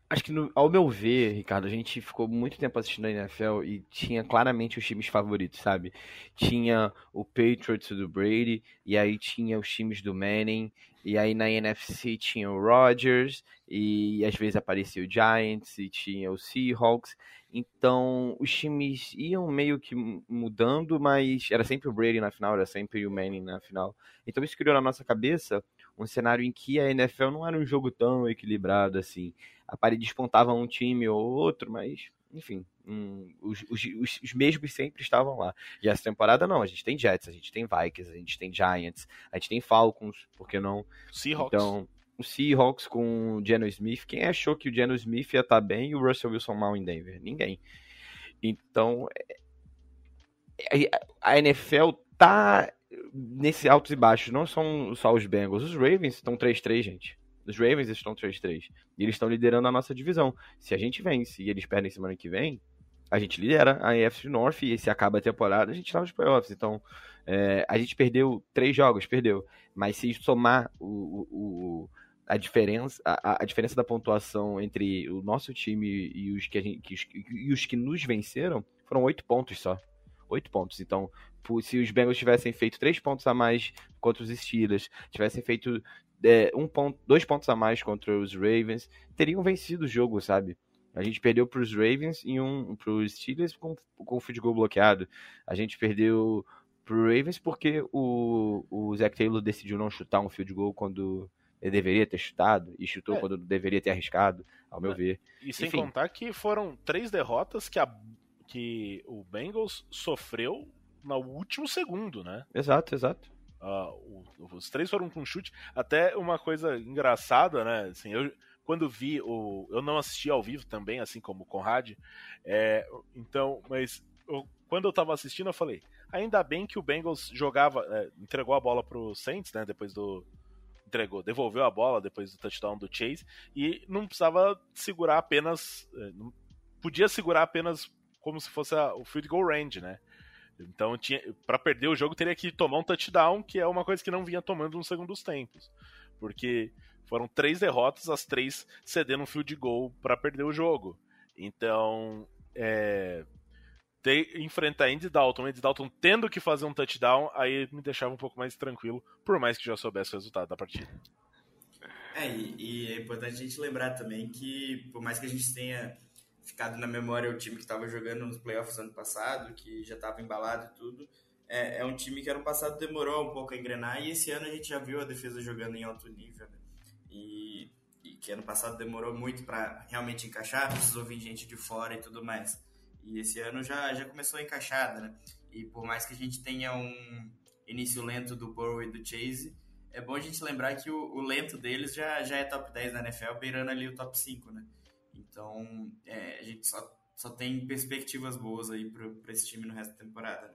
Acho que, no, ao meu ver, Ricardo, a gente ficou muito tempo assistindo a N F L e tinha claramente os times favoritos, sabe? Tinha o Patriots do Brady, e aí tinha os times do Manning, e aí na N F C tinha o Rodgers, e às vezes aparecia o Giants, e tinha o Seahawks. Então os times iam meio que mudando, mas era sempre o Brady na final, era sempre o Manning na final. Então isso criou na nossa cabeça um cenário em que a N F L não era um jogo tão equilibrado assim. A parede despontava um time ou outro, mas enfim, um, os, os, os, os mesmos sempre estavam lá. E essa temporada não, a gente tem Jets, a gente tem Vikings, a gente tem Giants, a gente tem Falcons, por que não? Seahawks. Então, o Seahawks com o Geno Smith, quem achou que o Geno Smith ia estar bem e o Russell Wilson mal em Denver? Ninguém. Então, a N F L tá nesse altos e baixos, não são só os Bengals, os Ravens estão três a três, gente. Os Ravens estão três a três e eles estão liderando a nossa divisão. Se a gente vence e eles perdem semana que vem, a gente lidera a A F C North e se acaba a temporada, a gente tá nos playoffs. Então, é, a gente perdeu três jogos, perdeu. Mas se somar o, o, a, diferença, a, a diferença da pontuação entre o nosso time e os que, a gente, que, os, e os que nos venceram, foram oito pontos só. Oito pontos. Então, se os Bengals tivessem feito três pontos a mais contra os Steelers, tivessem feito é, um ponto, dois pontos a mais contra os Ravens, teriam vencido o jogo, sabe? A gente perdeu para os Ravens e um para os Steelers com, com o field goal bloqueado. A gente perdeu para os Ravens porque o, o Zac Taylor decidiu não chutar um field goal quando ele deveria ter chutado e chutou é. quando deveria ter arriscado, ao meu é. ver. E sem Enfim. contar que foram três derrotas que a que o Bengals sofreu no último segundo, né? Exato, exato. Uh, os três foram com chute. Até uma coisa engraçada, né? Assim, eu, quando vi, o, eu não assisti ao vivo também, assim como o Konrad. É, então, mas eu, quando eu tava assistindo, eu falei, ainda bem que o Bengals jogava, é, entregou a bola pro Saints, né? Depois do... entregou, devolveu a bola depois do touchdown do Chase e não precisava segurar apenas... Não, podia segurar apenas... como se fosse a, o field goal range, né? Então, tinha, pra perder o jogo, teria que tomar um touchdown, que é uma coisa que não vinha tomando nos segundos tempos. Porque foram três derrotas, as três cedendo um field goal pra perder o jogo. Então, é, ter, enfrentar Andy Dalton, Andy Dalton tendo que fazer um touchdown, aí me deixava um pouco mais tranquilo, por mais que já soubesse o resultado da partida. É, e, e é importante a gente lembrar também que, por mais que a gente tenha... ficado na memória o time que estava jogando nos playoffs ano passado, que já estava embalado e tudo, é, é um time que ano passado demorou um pouco a engrenar, e esse ano a gente já viu a defesa jogando em alto nível, né? e, e que ano passado demorou muito para realmente encaixar, precisou vir gente de fora e tudo mais, e esse ano já, já começou a encaixada, né? E por mais que a gente tenha um início lento do Burrow e do Chase, é bom a gente lembrar que o, o lento deles já, já é top dez na N F L, beirando ali o top cinco, né? Então, é, a gente só, só tem perspectivas boas aí para esse time no resto da temporada. Né?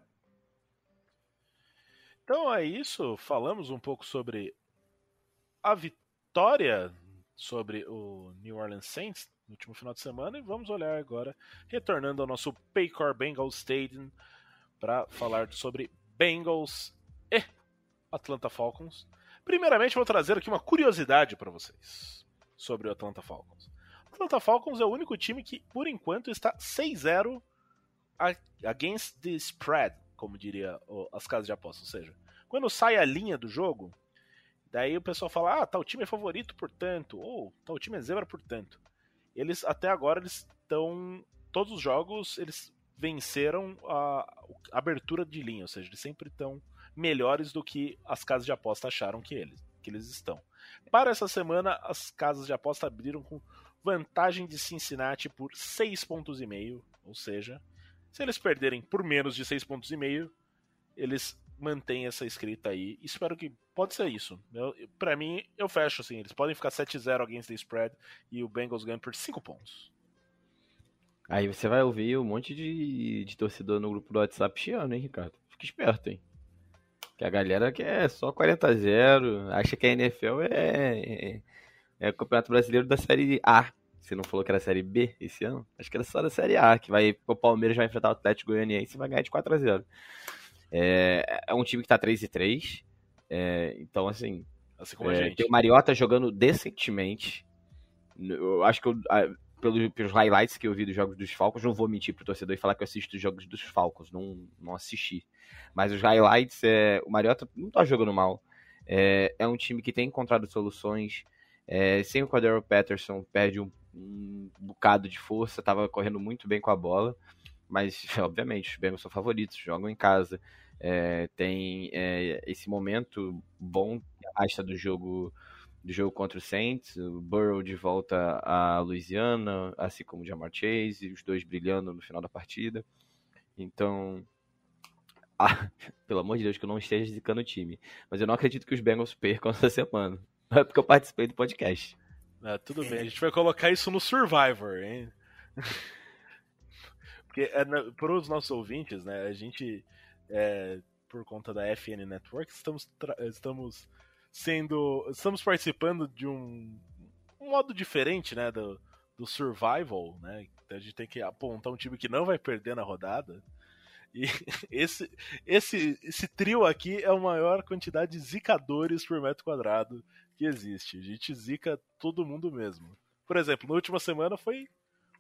Então é isso, falamos um pouco sobre a vitória sobre o New Orleans Saints no último final de semana e vamos olhar agora, retornando ao nosso Paycor Bengals Stadium para falar sobre Bengals e Atlanta Falcons. Primeiramente vou trazer aqui uma curiosidade para vocês sobre o Atlanta Falcons. O Atlanta Falcons é o único time que, por enquanto, está seis a zero against the spread, como diria as casas de aposta. Ou seja, quando sai a linha do jogo, daí o pessoal fala, ah, tal time é favorito por tanto, ou tal time é zebra por tanto. Eles, até agora, eles estão, todos os jogos, eles venceram a abertura de linha, ou seja, eles sempre estão melhores do que as casas de aposta acharam que eles, que eles estão. Para essa semana, as casas de aposta abriram com vantagem de Cincinnati por seis pontos e meio, ou seja, se eles perderem por menos de seis pontos e meio, eles mantêm essa escrita aí. Espero que pode ser isso. Eu, pra mim, eu fecho assim, eles podem ficar sete a zero against the spread e o Bengals ganha por cinco pontos. Aí você vai ouvir um monte de, de torcedor no grupo do WhatsApp chiando, hein, Ricardo? Fica esperto, hein? Que a galera quer só quarenta a zero, acha que a N F L é... é o Campeonato Brasileiro da Série A. Você não falou que era Série B esse ano? Acho que era só da Série A, que vai, o Palmeiras vai enfrentar o Atlético Goianiense e vai ganhar de quatro a zero. É, é um time que tá três a três. É, então, assim, assim como é, a gente. Tem o Mariota jogando decentemente. Eu acho que eu, pelos, pelos highlights que eu vi dos jogos dos Falcons, não vou mentir pro torcedor e falar que eu assisto os jogos dos Falcons. Não, não assisti. Mas os highlights, é, o Mariota não tá jogando mal. É, é um time que tem encontrado soluções. É, sem o Cordell Patterson, perde um, um bocado de força, estava correndo muito bem com a bola, mas obviamente os Bengals são favoritos, jogam em casa, é, tem é, esse momento bom, a do jogo do jogo contra o Saints, o Burrow de volta à Louisiana, assim como o Ja'Marr Chase, os dois brilhando no final da partida. Então, ah, pelo amor de Deus, que eu não esteja zicando o time, mas eu não acredito que os Bengals percam essa semana, não é porque eu participei do podcast. Ah, tudo bem, a gente vai colocar isso no Survivor, hein? Porque é, na, para os nossos ouvintes, né, a gente, é, por conta da F N Network, estamos, tra- estamos sendo, estamos participando de um, um modo diferente, né, do, do Survival, né? A gente tem que apontar um time que não vai perder na rodada. E esse, esse, esse trio aqui é a maior quantidade de zicadores por metro quadrado que existe. A gente zica todo mundo mesmo. Por exemplo, na última semana foi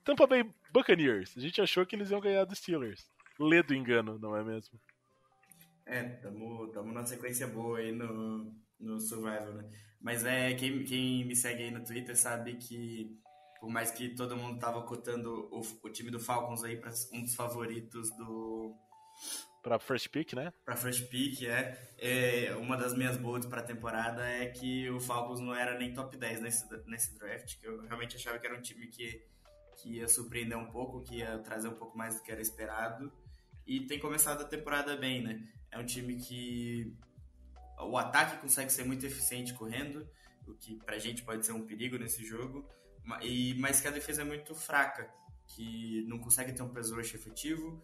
Tampa Bay Buccaneers. A gente achou que eles iam ganhar do Steelers. Lê do engano, não é mesmo? É, tamo, tamo numa sequência boa aí no, no Survival, né? Mas é, quem, quem me segue aí no Twitter sabe que, por mais que todo mundo tava cotando o, o time do Falcons aí para um dos favoritos do... Pra first pick, né? Pra first pick, é. é uma das minhas boas pra temporada é que o Falcons não era nem top dez nesse, nesse draft, que eu realmente achava que era um time que, que ia surpreender um pouco, que ia trazer um pouco mais do que era esperado. E tem começado a temporada bem, né? É um time que o ataque consegue ser muito eficiente correndo, o que pra gente pode ser um perigo nesse jogo, mas que a defesa é muito fraca, que não consegue ter um pass rush efetivo,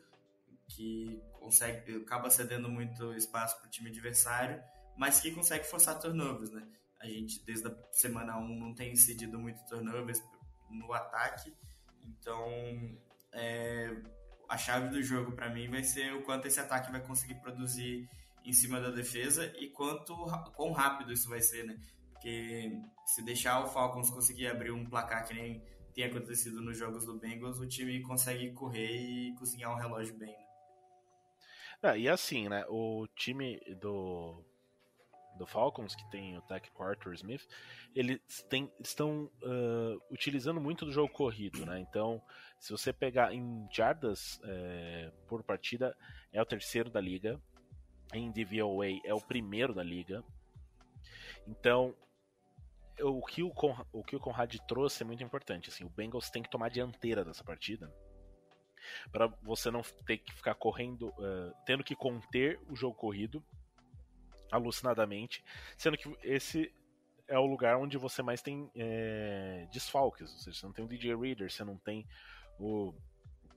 que consegue, acaba cedendo muito espaço para o time adversário, mas que consegue forçar turnovers, né? A gente, desde a semana um, não tem cedido muito turnovers no ataque, então é, a chave do jogo para mim vai ser o quanto esse ataque vai conseguir produzir em cima da defesa e quanto, quão rápido isso vai ser, né? Porque se deixar o Falcons conseguir abrir um placar que nem tem acontecido nos jogos do Bengals, o time consegue correr e cozinhar um relógio bem. Né? Ah, e assim, né, o time do, do Falcons, que tem o técnico Arthur Smith, eles tem, estão uh, utilizando muito do jogo corrido. Né? Então, se você pegar em jardas é, por partida, é o terceiro da liga. Em D V O A, é o primeiro da liga. Então... O que o, Conrad, o que o Konrad trouxe é muito importante. Assim, o Bengals tem que tomar a dianteira dessa partida para você não ter que ficar correndo, uh, tendo que conter o jogo corrido alucinadamente, sendo que esse é o lugar onde você mais tem é, desfalques. Ou seja, você não tem o D J Reader, você não tem o...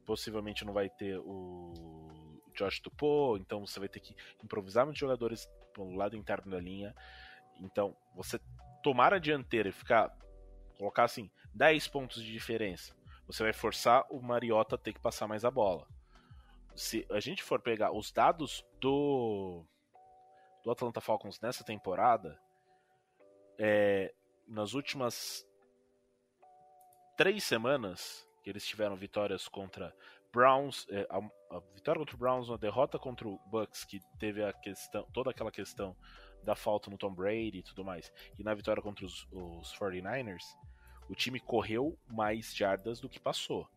Possivelmente não vai ter o Josh Dupont, então você vai ter que improvisar muitos jogadores pelo lado interno da linha. Então, você... tomar a dianteira e ficar, colocar assim, dez pontos de diferença, você vai forçar o Mariota a ter que passar mais a bola. Se a gente for pegar os dados do, do Atlanta Falcons nessa temporada, é, nas últimas três semanas, que eles tiveram vitórias contra Browns, é, a, a vitória contra o Browns, uma derrota contra o Bucks, que teve a questão, toda aquela questão da falta no Tom Brady e tudo mais, e na vitória contra os, os forty-niners, o time correu mais jardas do que passou.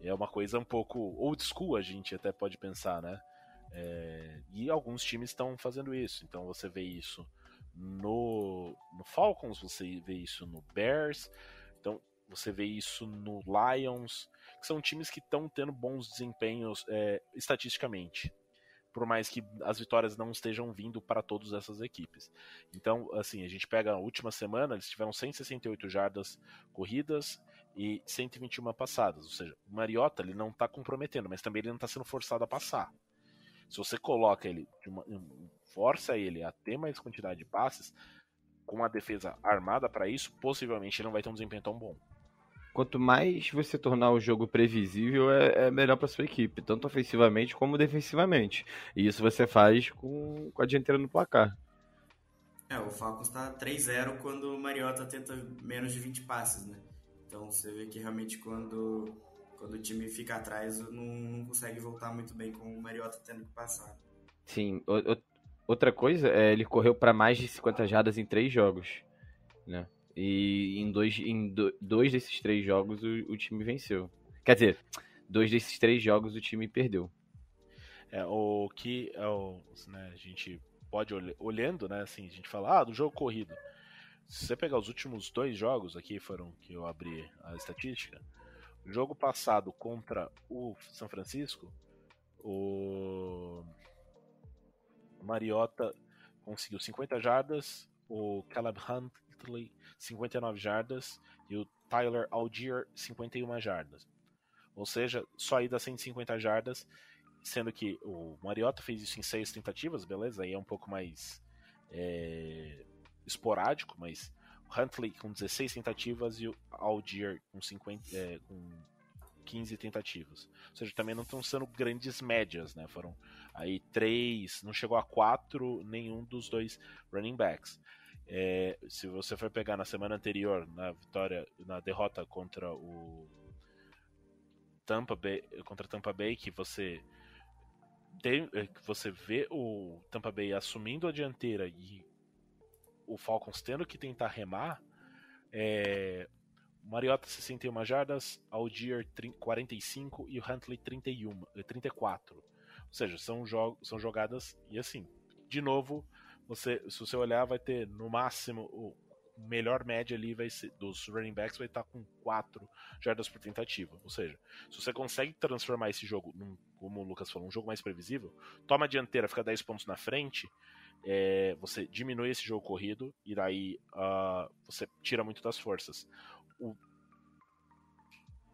É uma coisa um pouco old school, a gente até pode pensar, né? É, e alguns times estão fazendo isso, então você vê isso no, no Falcons, você vê isso no Bears, então você vê isso no Lions, que são times que estão tendo bons desempenhos é, estatisticamente, por mais que as vitórias não estejam vindo para todas essas equipes. Então, assim, a gente pega a última semana, eles tiveram cento e sessenta e oito jardas corridas e cento e vinte e uma passadas, ou seja, o Mariota ele não está comprometendo, mas também ele não está sendo forçado a passar. Se você coloca ele, uma, força ele a ter mais quantidade de passes, com a defesa armada para isso, possivelmente ele não vai ter um desempenho tão bom. Quanto mais você tornar o jogo previsível, é, é melhor para sua equipe, tanto ofensivamente como defensivamente. E isso você faz com, com a dianteira no placar. É, o Falcons está três a zero quando o Mariota tenta menos de vinte passes, né? Então você vê que realmente quando, quando o time fica atrás, não, não consegue voltar muito bem com o Mariota tendo que passar. Sim, o, o, outra coisa, é, ele correu para mais de cinquenta jardas em três jogos, né? E em dois, em dois desses três jogos o, o time venceu. Quer dizer, dois desses três jogos o time perdeu. É, o que é o, né, a gente pode, olhando, né, assim, a gente fala, ah, do jogo corrido. Se você pegar os últimos dois jogos aqui, foram que eu abri a estatística, o jogo passado contra o São Francisco, o Mariota conseguiu cinquenta jardas, o Caleb Huntley cinquenta e nove jardas e o Tyler Allgeier cinquenta e uma jardas. Ou seja, só aí dá cento e cinquenta jardas, sendo que o Mariota fez isso em seis tentativas, beleza? Aí é um pouco mais é, esporádico, mas o Huntley com dezesseis tentativas e o Allgeier com, cinquenta, é, com quinze tentativas. Ou seja, também não estão sendo grandes médias, né? Foram aí três, não chegou a quatro nenhum dos dois running backs. É, se você for pegar na semana anterior, na vitória, na derrota contra o Tampa Bay, contra Tampa Bay, que você, tem, você vê o Tampa Bay assumindo a dianteira e o Falcons tendo que tentar remar, é, Mariota sessenta e uma jardas, Allgeier quarenta e cinco e o Huntley trinta e um, trinta e quatro. Ou seja, são, jo- são jogadas e assim, de novo, você, se você olhar, vai ter no máximo o melhor média ali vai ser, dos running backs vai estar com quatro jardas por tentativa. Ou seja, se você consegue transformar esse jogo num, como o Lucas falou, um jogo mais previsível, toma a dianteira, fica dez pontos na frente, é, você diminui esse jogo corrido e daí uh, você tira muito das forças. O,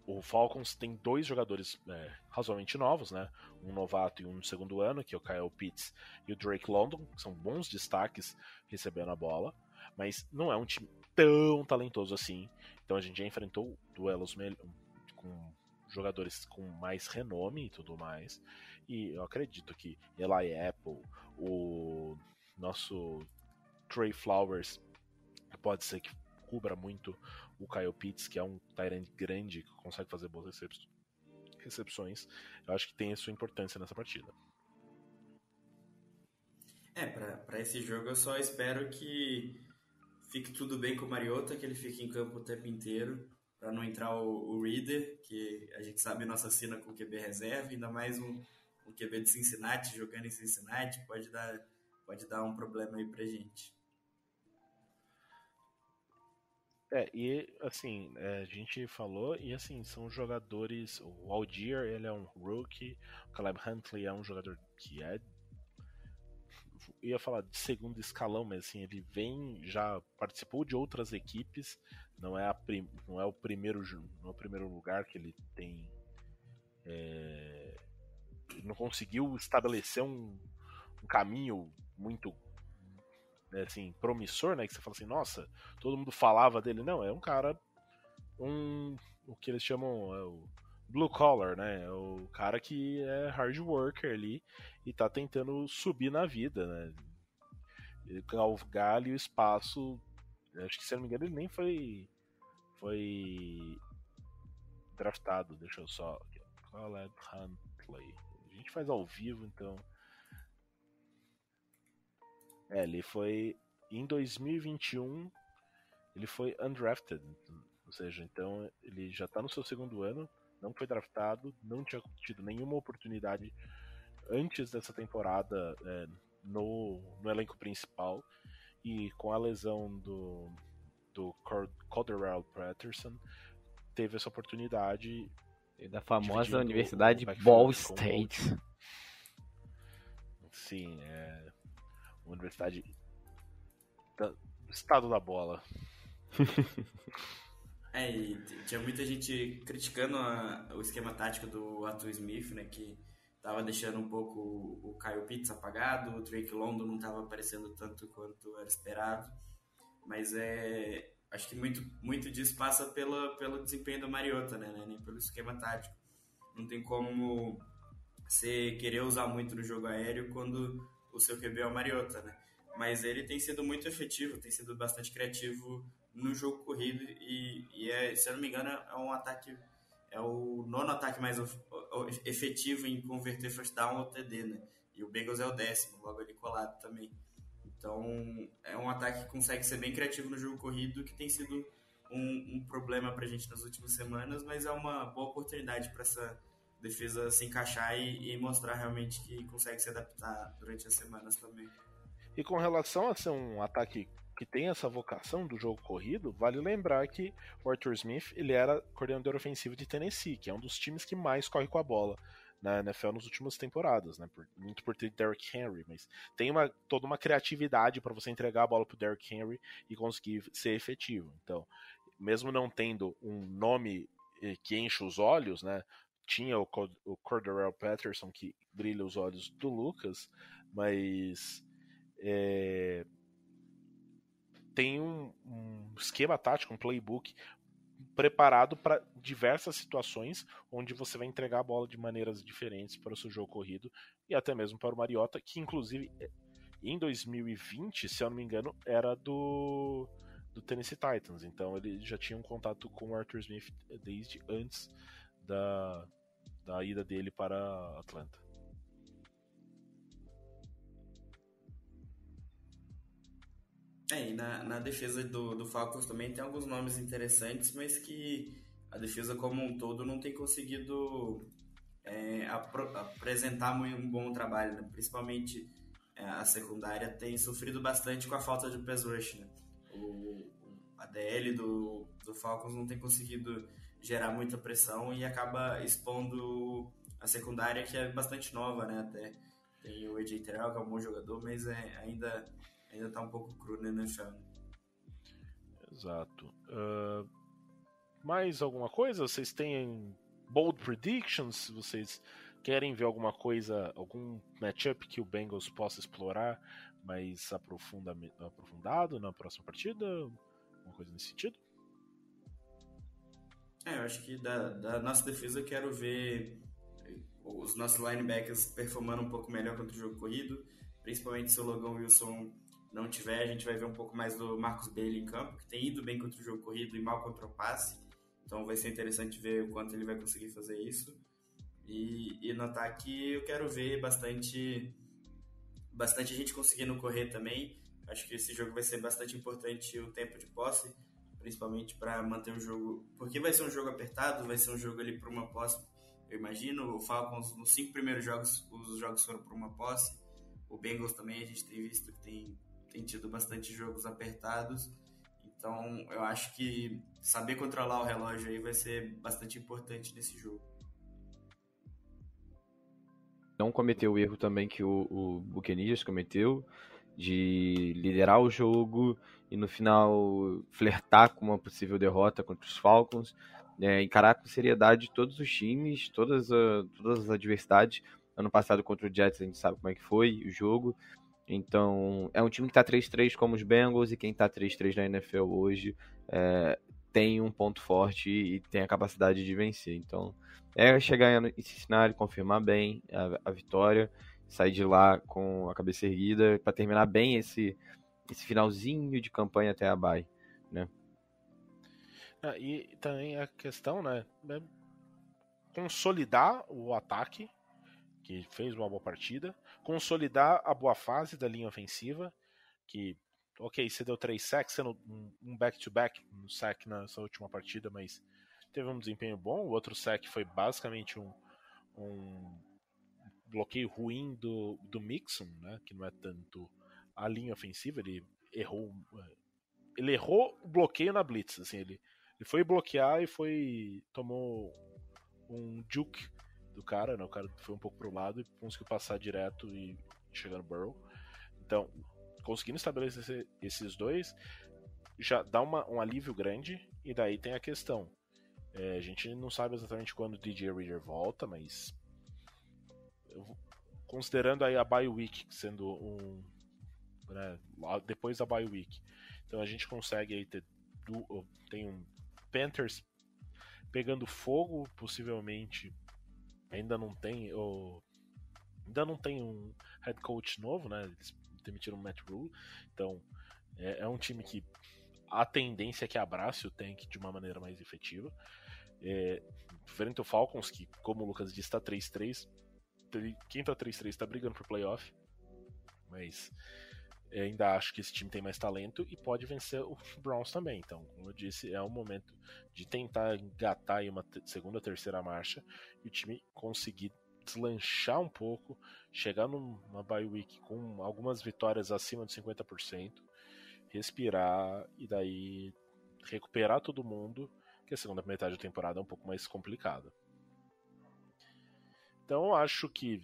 o Falcons tem dois jogadores é, razoavelmente novos, né? Um novato e um no segundo ano, que é o Kyle Pitts e o Drake London, que são bons destaques recebendo a bola, mas não é um time tão talentoso assim. Então a gente já enfrentou duelos me- com jogadores com mais renome e tudo mais. E eu acredito que Eli Apple, o nosso Trey Flowers, pode ser que cubra muito o Kyle Pitts, que é um tight end grande que consegue fazer boas recep- recepções. Eu acho que tem a sua importância nessa partida. É, para esse jogo eu só espero que fique tudo bem com o Mariota, que ele fique em campo o tempo inteiro, para não entrar o, o Reader, que a gente sabe nossa sina com o Q B reserva, ainda mais um, um Q B de Cincinnati, jogando em Cincinnati, pode dar, pode dar um problema aí pra gente. É, e assim, a gente falou, e assim, são jogadores, o Allgeier, ele é um rookie, o Caleb Huntley é um jogador que é, eu ia falar de segundo escalão, mas assim, ele vem, já participou de outras equipes, não é, a prim, não é, o, primeiro, não é o primeiro lugar que ele tem, é, não conseguiu estabelecer um, um caminho muito assim, promissor, né, que você fala assim, nossa, todo mundo falava dele, não, é um cara, um, o que eles chamam, é o blue collar, né, o cara que é hard worker ali e tá tentando subir na vida, né, galgar ali o espaço, acho que se não me engano ele nem foi foi draftado, deixa eu só, Caleb Huntley, a gente faz ao vivo, então é, ele foi em dois mil e vinte e um, ele foi undrafted, ou seja, então ele já tá no seu segundo ano, não foi draftado, não tinha tido nenhuma oportunidade antes dessa temporada é, no, no elenco principal, e com a lesão do, do Cordell Patterson, teve essa oportunidade. E da famosa Universidade Ball State. Sim, é uma universidade do estado da bola. É, e tinha muita gente criticando a, o esquema tático do Arthur Smith, né, que tava deixando um pouco o, o Kyle Pitts apagado, o Drake London não tava aparecendo tanto quanto era esperado, mas é, acho que muito, muito disso passa pela, pelo desempenho do Mariota, né, né, nem pelo esquema tático. Não tem como você querer usar muito no jogo aéreo quando o seu Q B é o Mariota, né, mas ele tem sido muito efetivo, tem sido bastante criativo no jogo corrido, e, e é, se eu não me engano, é um ataque, é o nono ataque mais of, of, efetivo em converter first down ou T D, né? E o Bengals é o décimo, logo ele colado também. Então, é um ataque que consegue ser bem criativo no jogo corrido, que tem sido um, um problema pra gente nas últimas semanas, mas é uma boa oportunidade para essa defesa se encaixar e, e mostrar realmente que consegue se adaptar durante as semanas também. E com relação a ser um ataque que tem essa vocação do jogo corrido, vale lembrar que o Arthur Smith, ele era coordenador ofensivo de Tennessee, que é um dos times que mais corre com a bola na N F L nas últimas temporadas, né? Por, muito por ter Derrick Henry, mas tem uma, toda uma criatividade para você entregar a bola pro Derrick Henry e conseguir ser efetivo. Então, mesmo não tendo um nome que enche os olhos, né? Tinha o, o Cordell Patterson que brilha os olhos do Lucas, mas é, tem um, um esquema tático, um playbook preparado para diversas situações onde você vai entregar a bola de maneiras diferentes para o seu jogo corrido e até mesmo para o Mariota, que inclusive em dois mil e vinte, se eu não me engano, era do, do Tennessee Titans. Então ele já tinha um contato com o Arthur Smith desde antes da, da ida dele para Atlanta. É, e na, na defesa do, do Falcons também tem alguns nomes interessantes, mas que a defesa como um todo não tem conseguido é, apro- apresentar muito um bom trabalho, né? Principalmente é, a secundária tem sofrido bastante com a falta de pass rush, né? O, a D L do, do Falcons não tem conseguido gerar muita pressão e acaba expondo a secundária, que é bastante nova, né? Até tem o A J Terrell, que é um bom jogador, mas é, ainda... Ainda tá um pouco cru, né, né, Fábio? Exato. Uh, mais alguma coisa? Vocês têm bold predictions? Vocês querem ver alguma coisa, algum matchup que o Bengals possa explorar mais aprofunda, aprofundado na próxima partida? Alguma coisa nesse sentido? É, eu acho que da, da nossa defesa eu quero ver os nossos linebackers performando um pouco melhor contra o jogo corrido, principalmente se o Logan Wilson não tiver, a gente vai ver um pouco mais do Marcus Bailey em campo, que tem ido bem contra o jogo corrido e mal contra o passe, então vai ser interessante ver o quanto ele vai conseguir fazer isso. E, e no ataque eu quero ver bastante, bastante gente conseguindo correr também. Acho que esse jogo vai ser bastante importante, o tempo de posse, principalmente para manter o jogo, porque vai ser um jogo apertado, vai ser um jogo ali por uma posse, eu imagino. O Falcons, nos cinco primeiros jogos, os jogos foram por uma posse. O Bengals também a gente tem visto que tem tem tido bastante jogos apertados, então eu acho que saber controlar o relógio aí vai ser bastante importante nesse jogo. Não cometeu o erro também que o, o Buccaneers cometeu, de liderar o jogo e no final flertar com uma possível derrota contra os Falcons, é, encarar com seriedade todos os times, todas, a, todas as adversidades. Ano passado contra o Jets a gente sabe como é que foi o jogo. Então, é um time que está três a três como os Bengals, e quem está três a três na N F L hoje é, tem um ponto forte e tem a capacidade de vencer. Então, é chegar em Cincinnati, confirmar bem a, a vitória, sair de lá com a cabeça erguida para terminar bem esse, esse finalzinho de campanha até a bye, né? Ah, e também a questão, né, é consolidar o ataque, que fez uma boa partida, consolidar a boa fase da linha ofensiva, que, ok, você deu três sacks, sendo um back-to-back, um sack nessa última partida, mas teve um desempenho bom. O outro sack foi basicamente um, um bloqueio ruim do, do Mixon, né, que não é tanto a linha ofensiva, ele errou ele errou o bloqueio na blitz, assim, ele, ele foi bloquear e foi, tomou um juke do cara, né? O cara foi um pouco pro lado e conseguiu passar direto e chegar no Burrow. Então, conseguindo estabelecer esses dois, já dá uma, um alívio grande. E daí tem a questão, é, a gente não sabe exatamente quando o D J Reader volta, mas eu, considerando aí a bye week sendo um, né, depois da bye week, então a gente consegue aí ter do, tem um Panthers pegando fogo, possivelmente. Ainda não tem o, ainda não tem um head coach novo, né? Eles demitiram o Matt Rule. Então, é, é um time que a tendência é que abrace o tank de uma maneira mais efetiva. É, diferente do Falcons, que, como o Lucas disse, está três a três. Quem está três a três está brigando por playoff. Mas ainda acho que esse time tem mais talento e pode vencer o Browns também. Então, como eu disse, é um momento de tentar engatar aí uma te- segunda, terceira marcha e o time conseguir deslanchar um pouco, chegar numa bye week com algumas vitórias acima de cinquenta por cento respirar e daí recuperar todo mundo, que a segunda metade da temporada é um pouco mais complicada. Então acho que,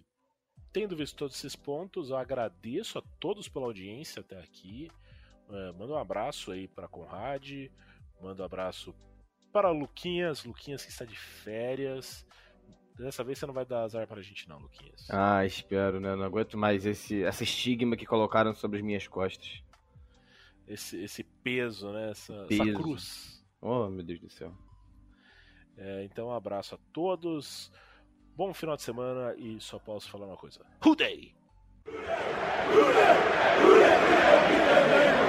tendo visto todos esses pontos, eu agradeço a todos pela audiência até aqui. Uh, manda um abraço aí para Konrad, manda um abraço para Luquinhas, Luquinhas que está de férias. Dessa vez você não vai dar azar pra gente não, Luquinhas. Ah, espero, né? Eu não aguento mais esse, esse estigma que colocaram sobre as minhas costas. Esse, esse peso, né? Essa, peso. essa cruz. Oh, meu Deus do céu. É, então, um abraço a todos. Bom final de semana e só posso falar uma coisa. Who Dey? Who Dey? Who Dey? Who Dey?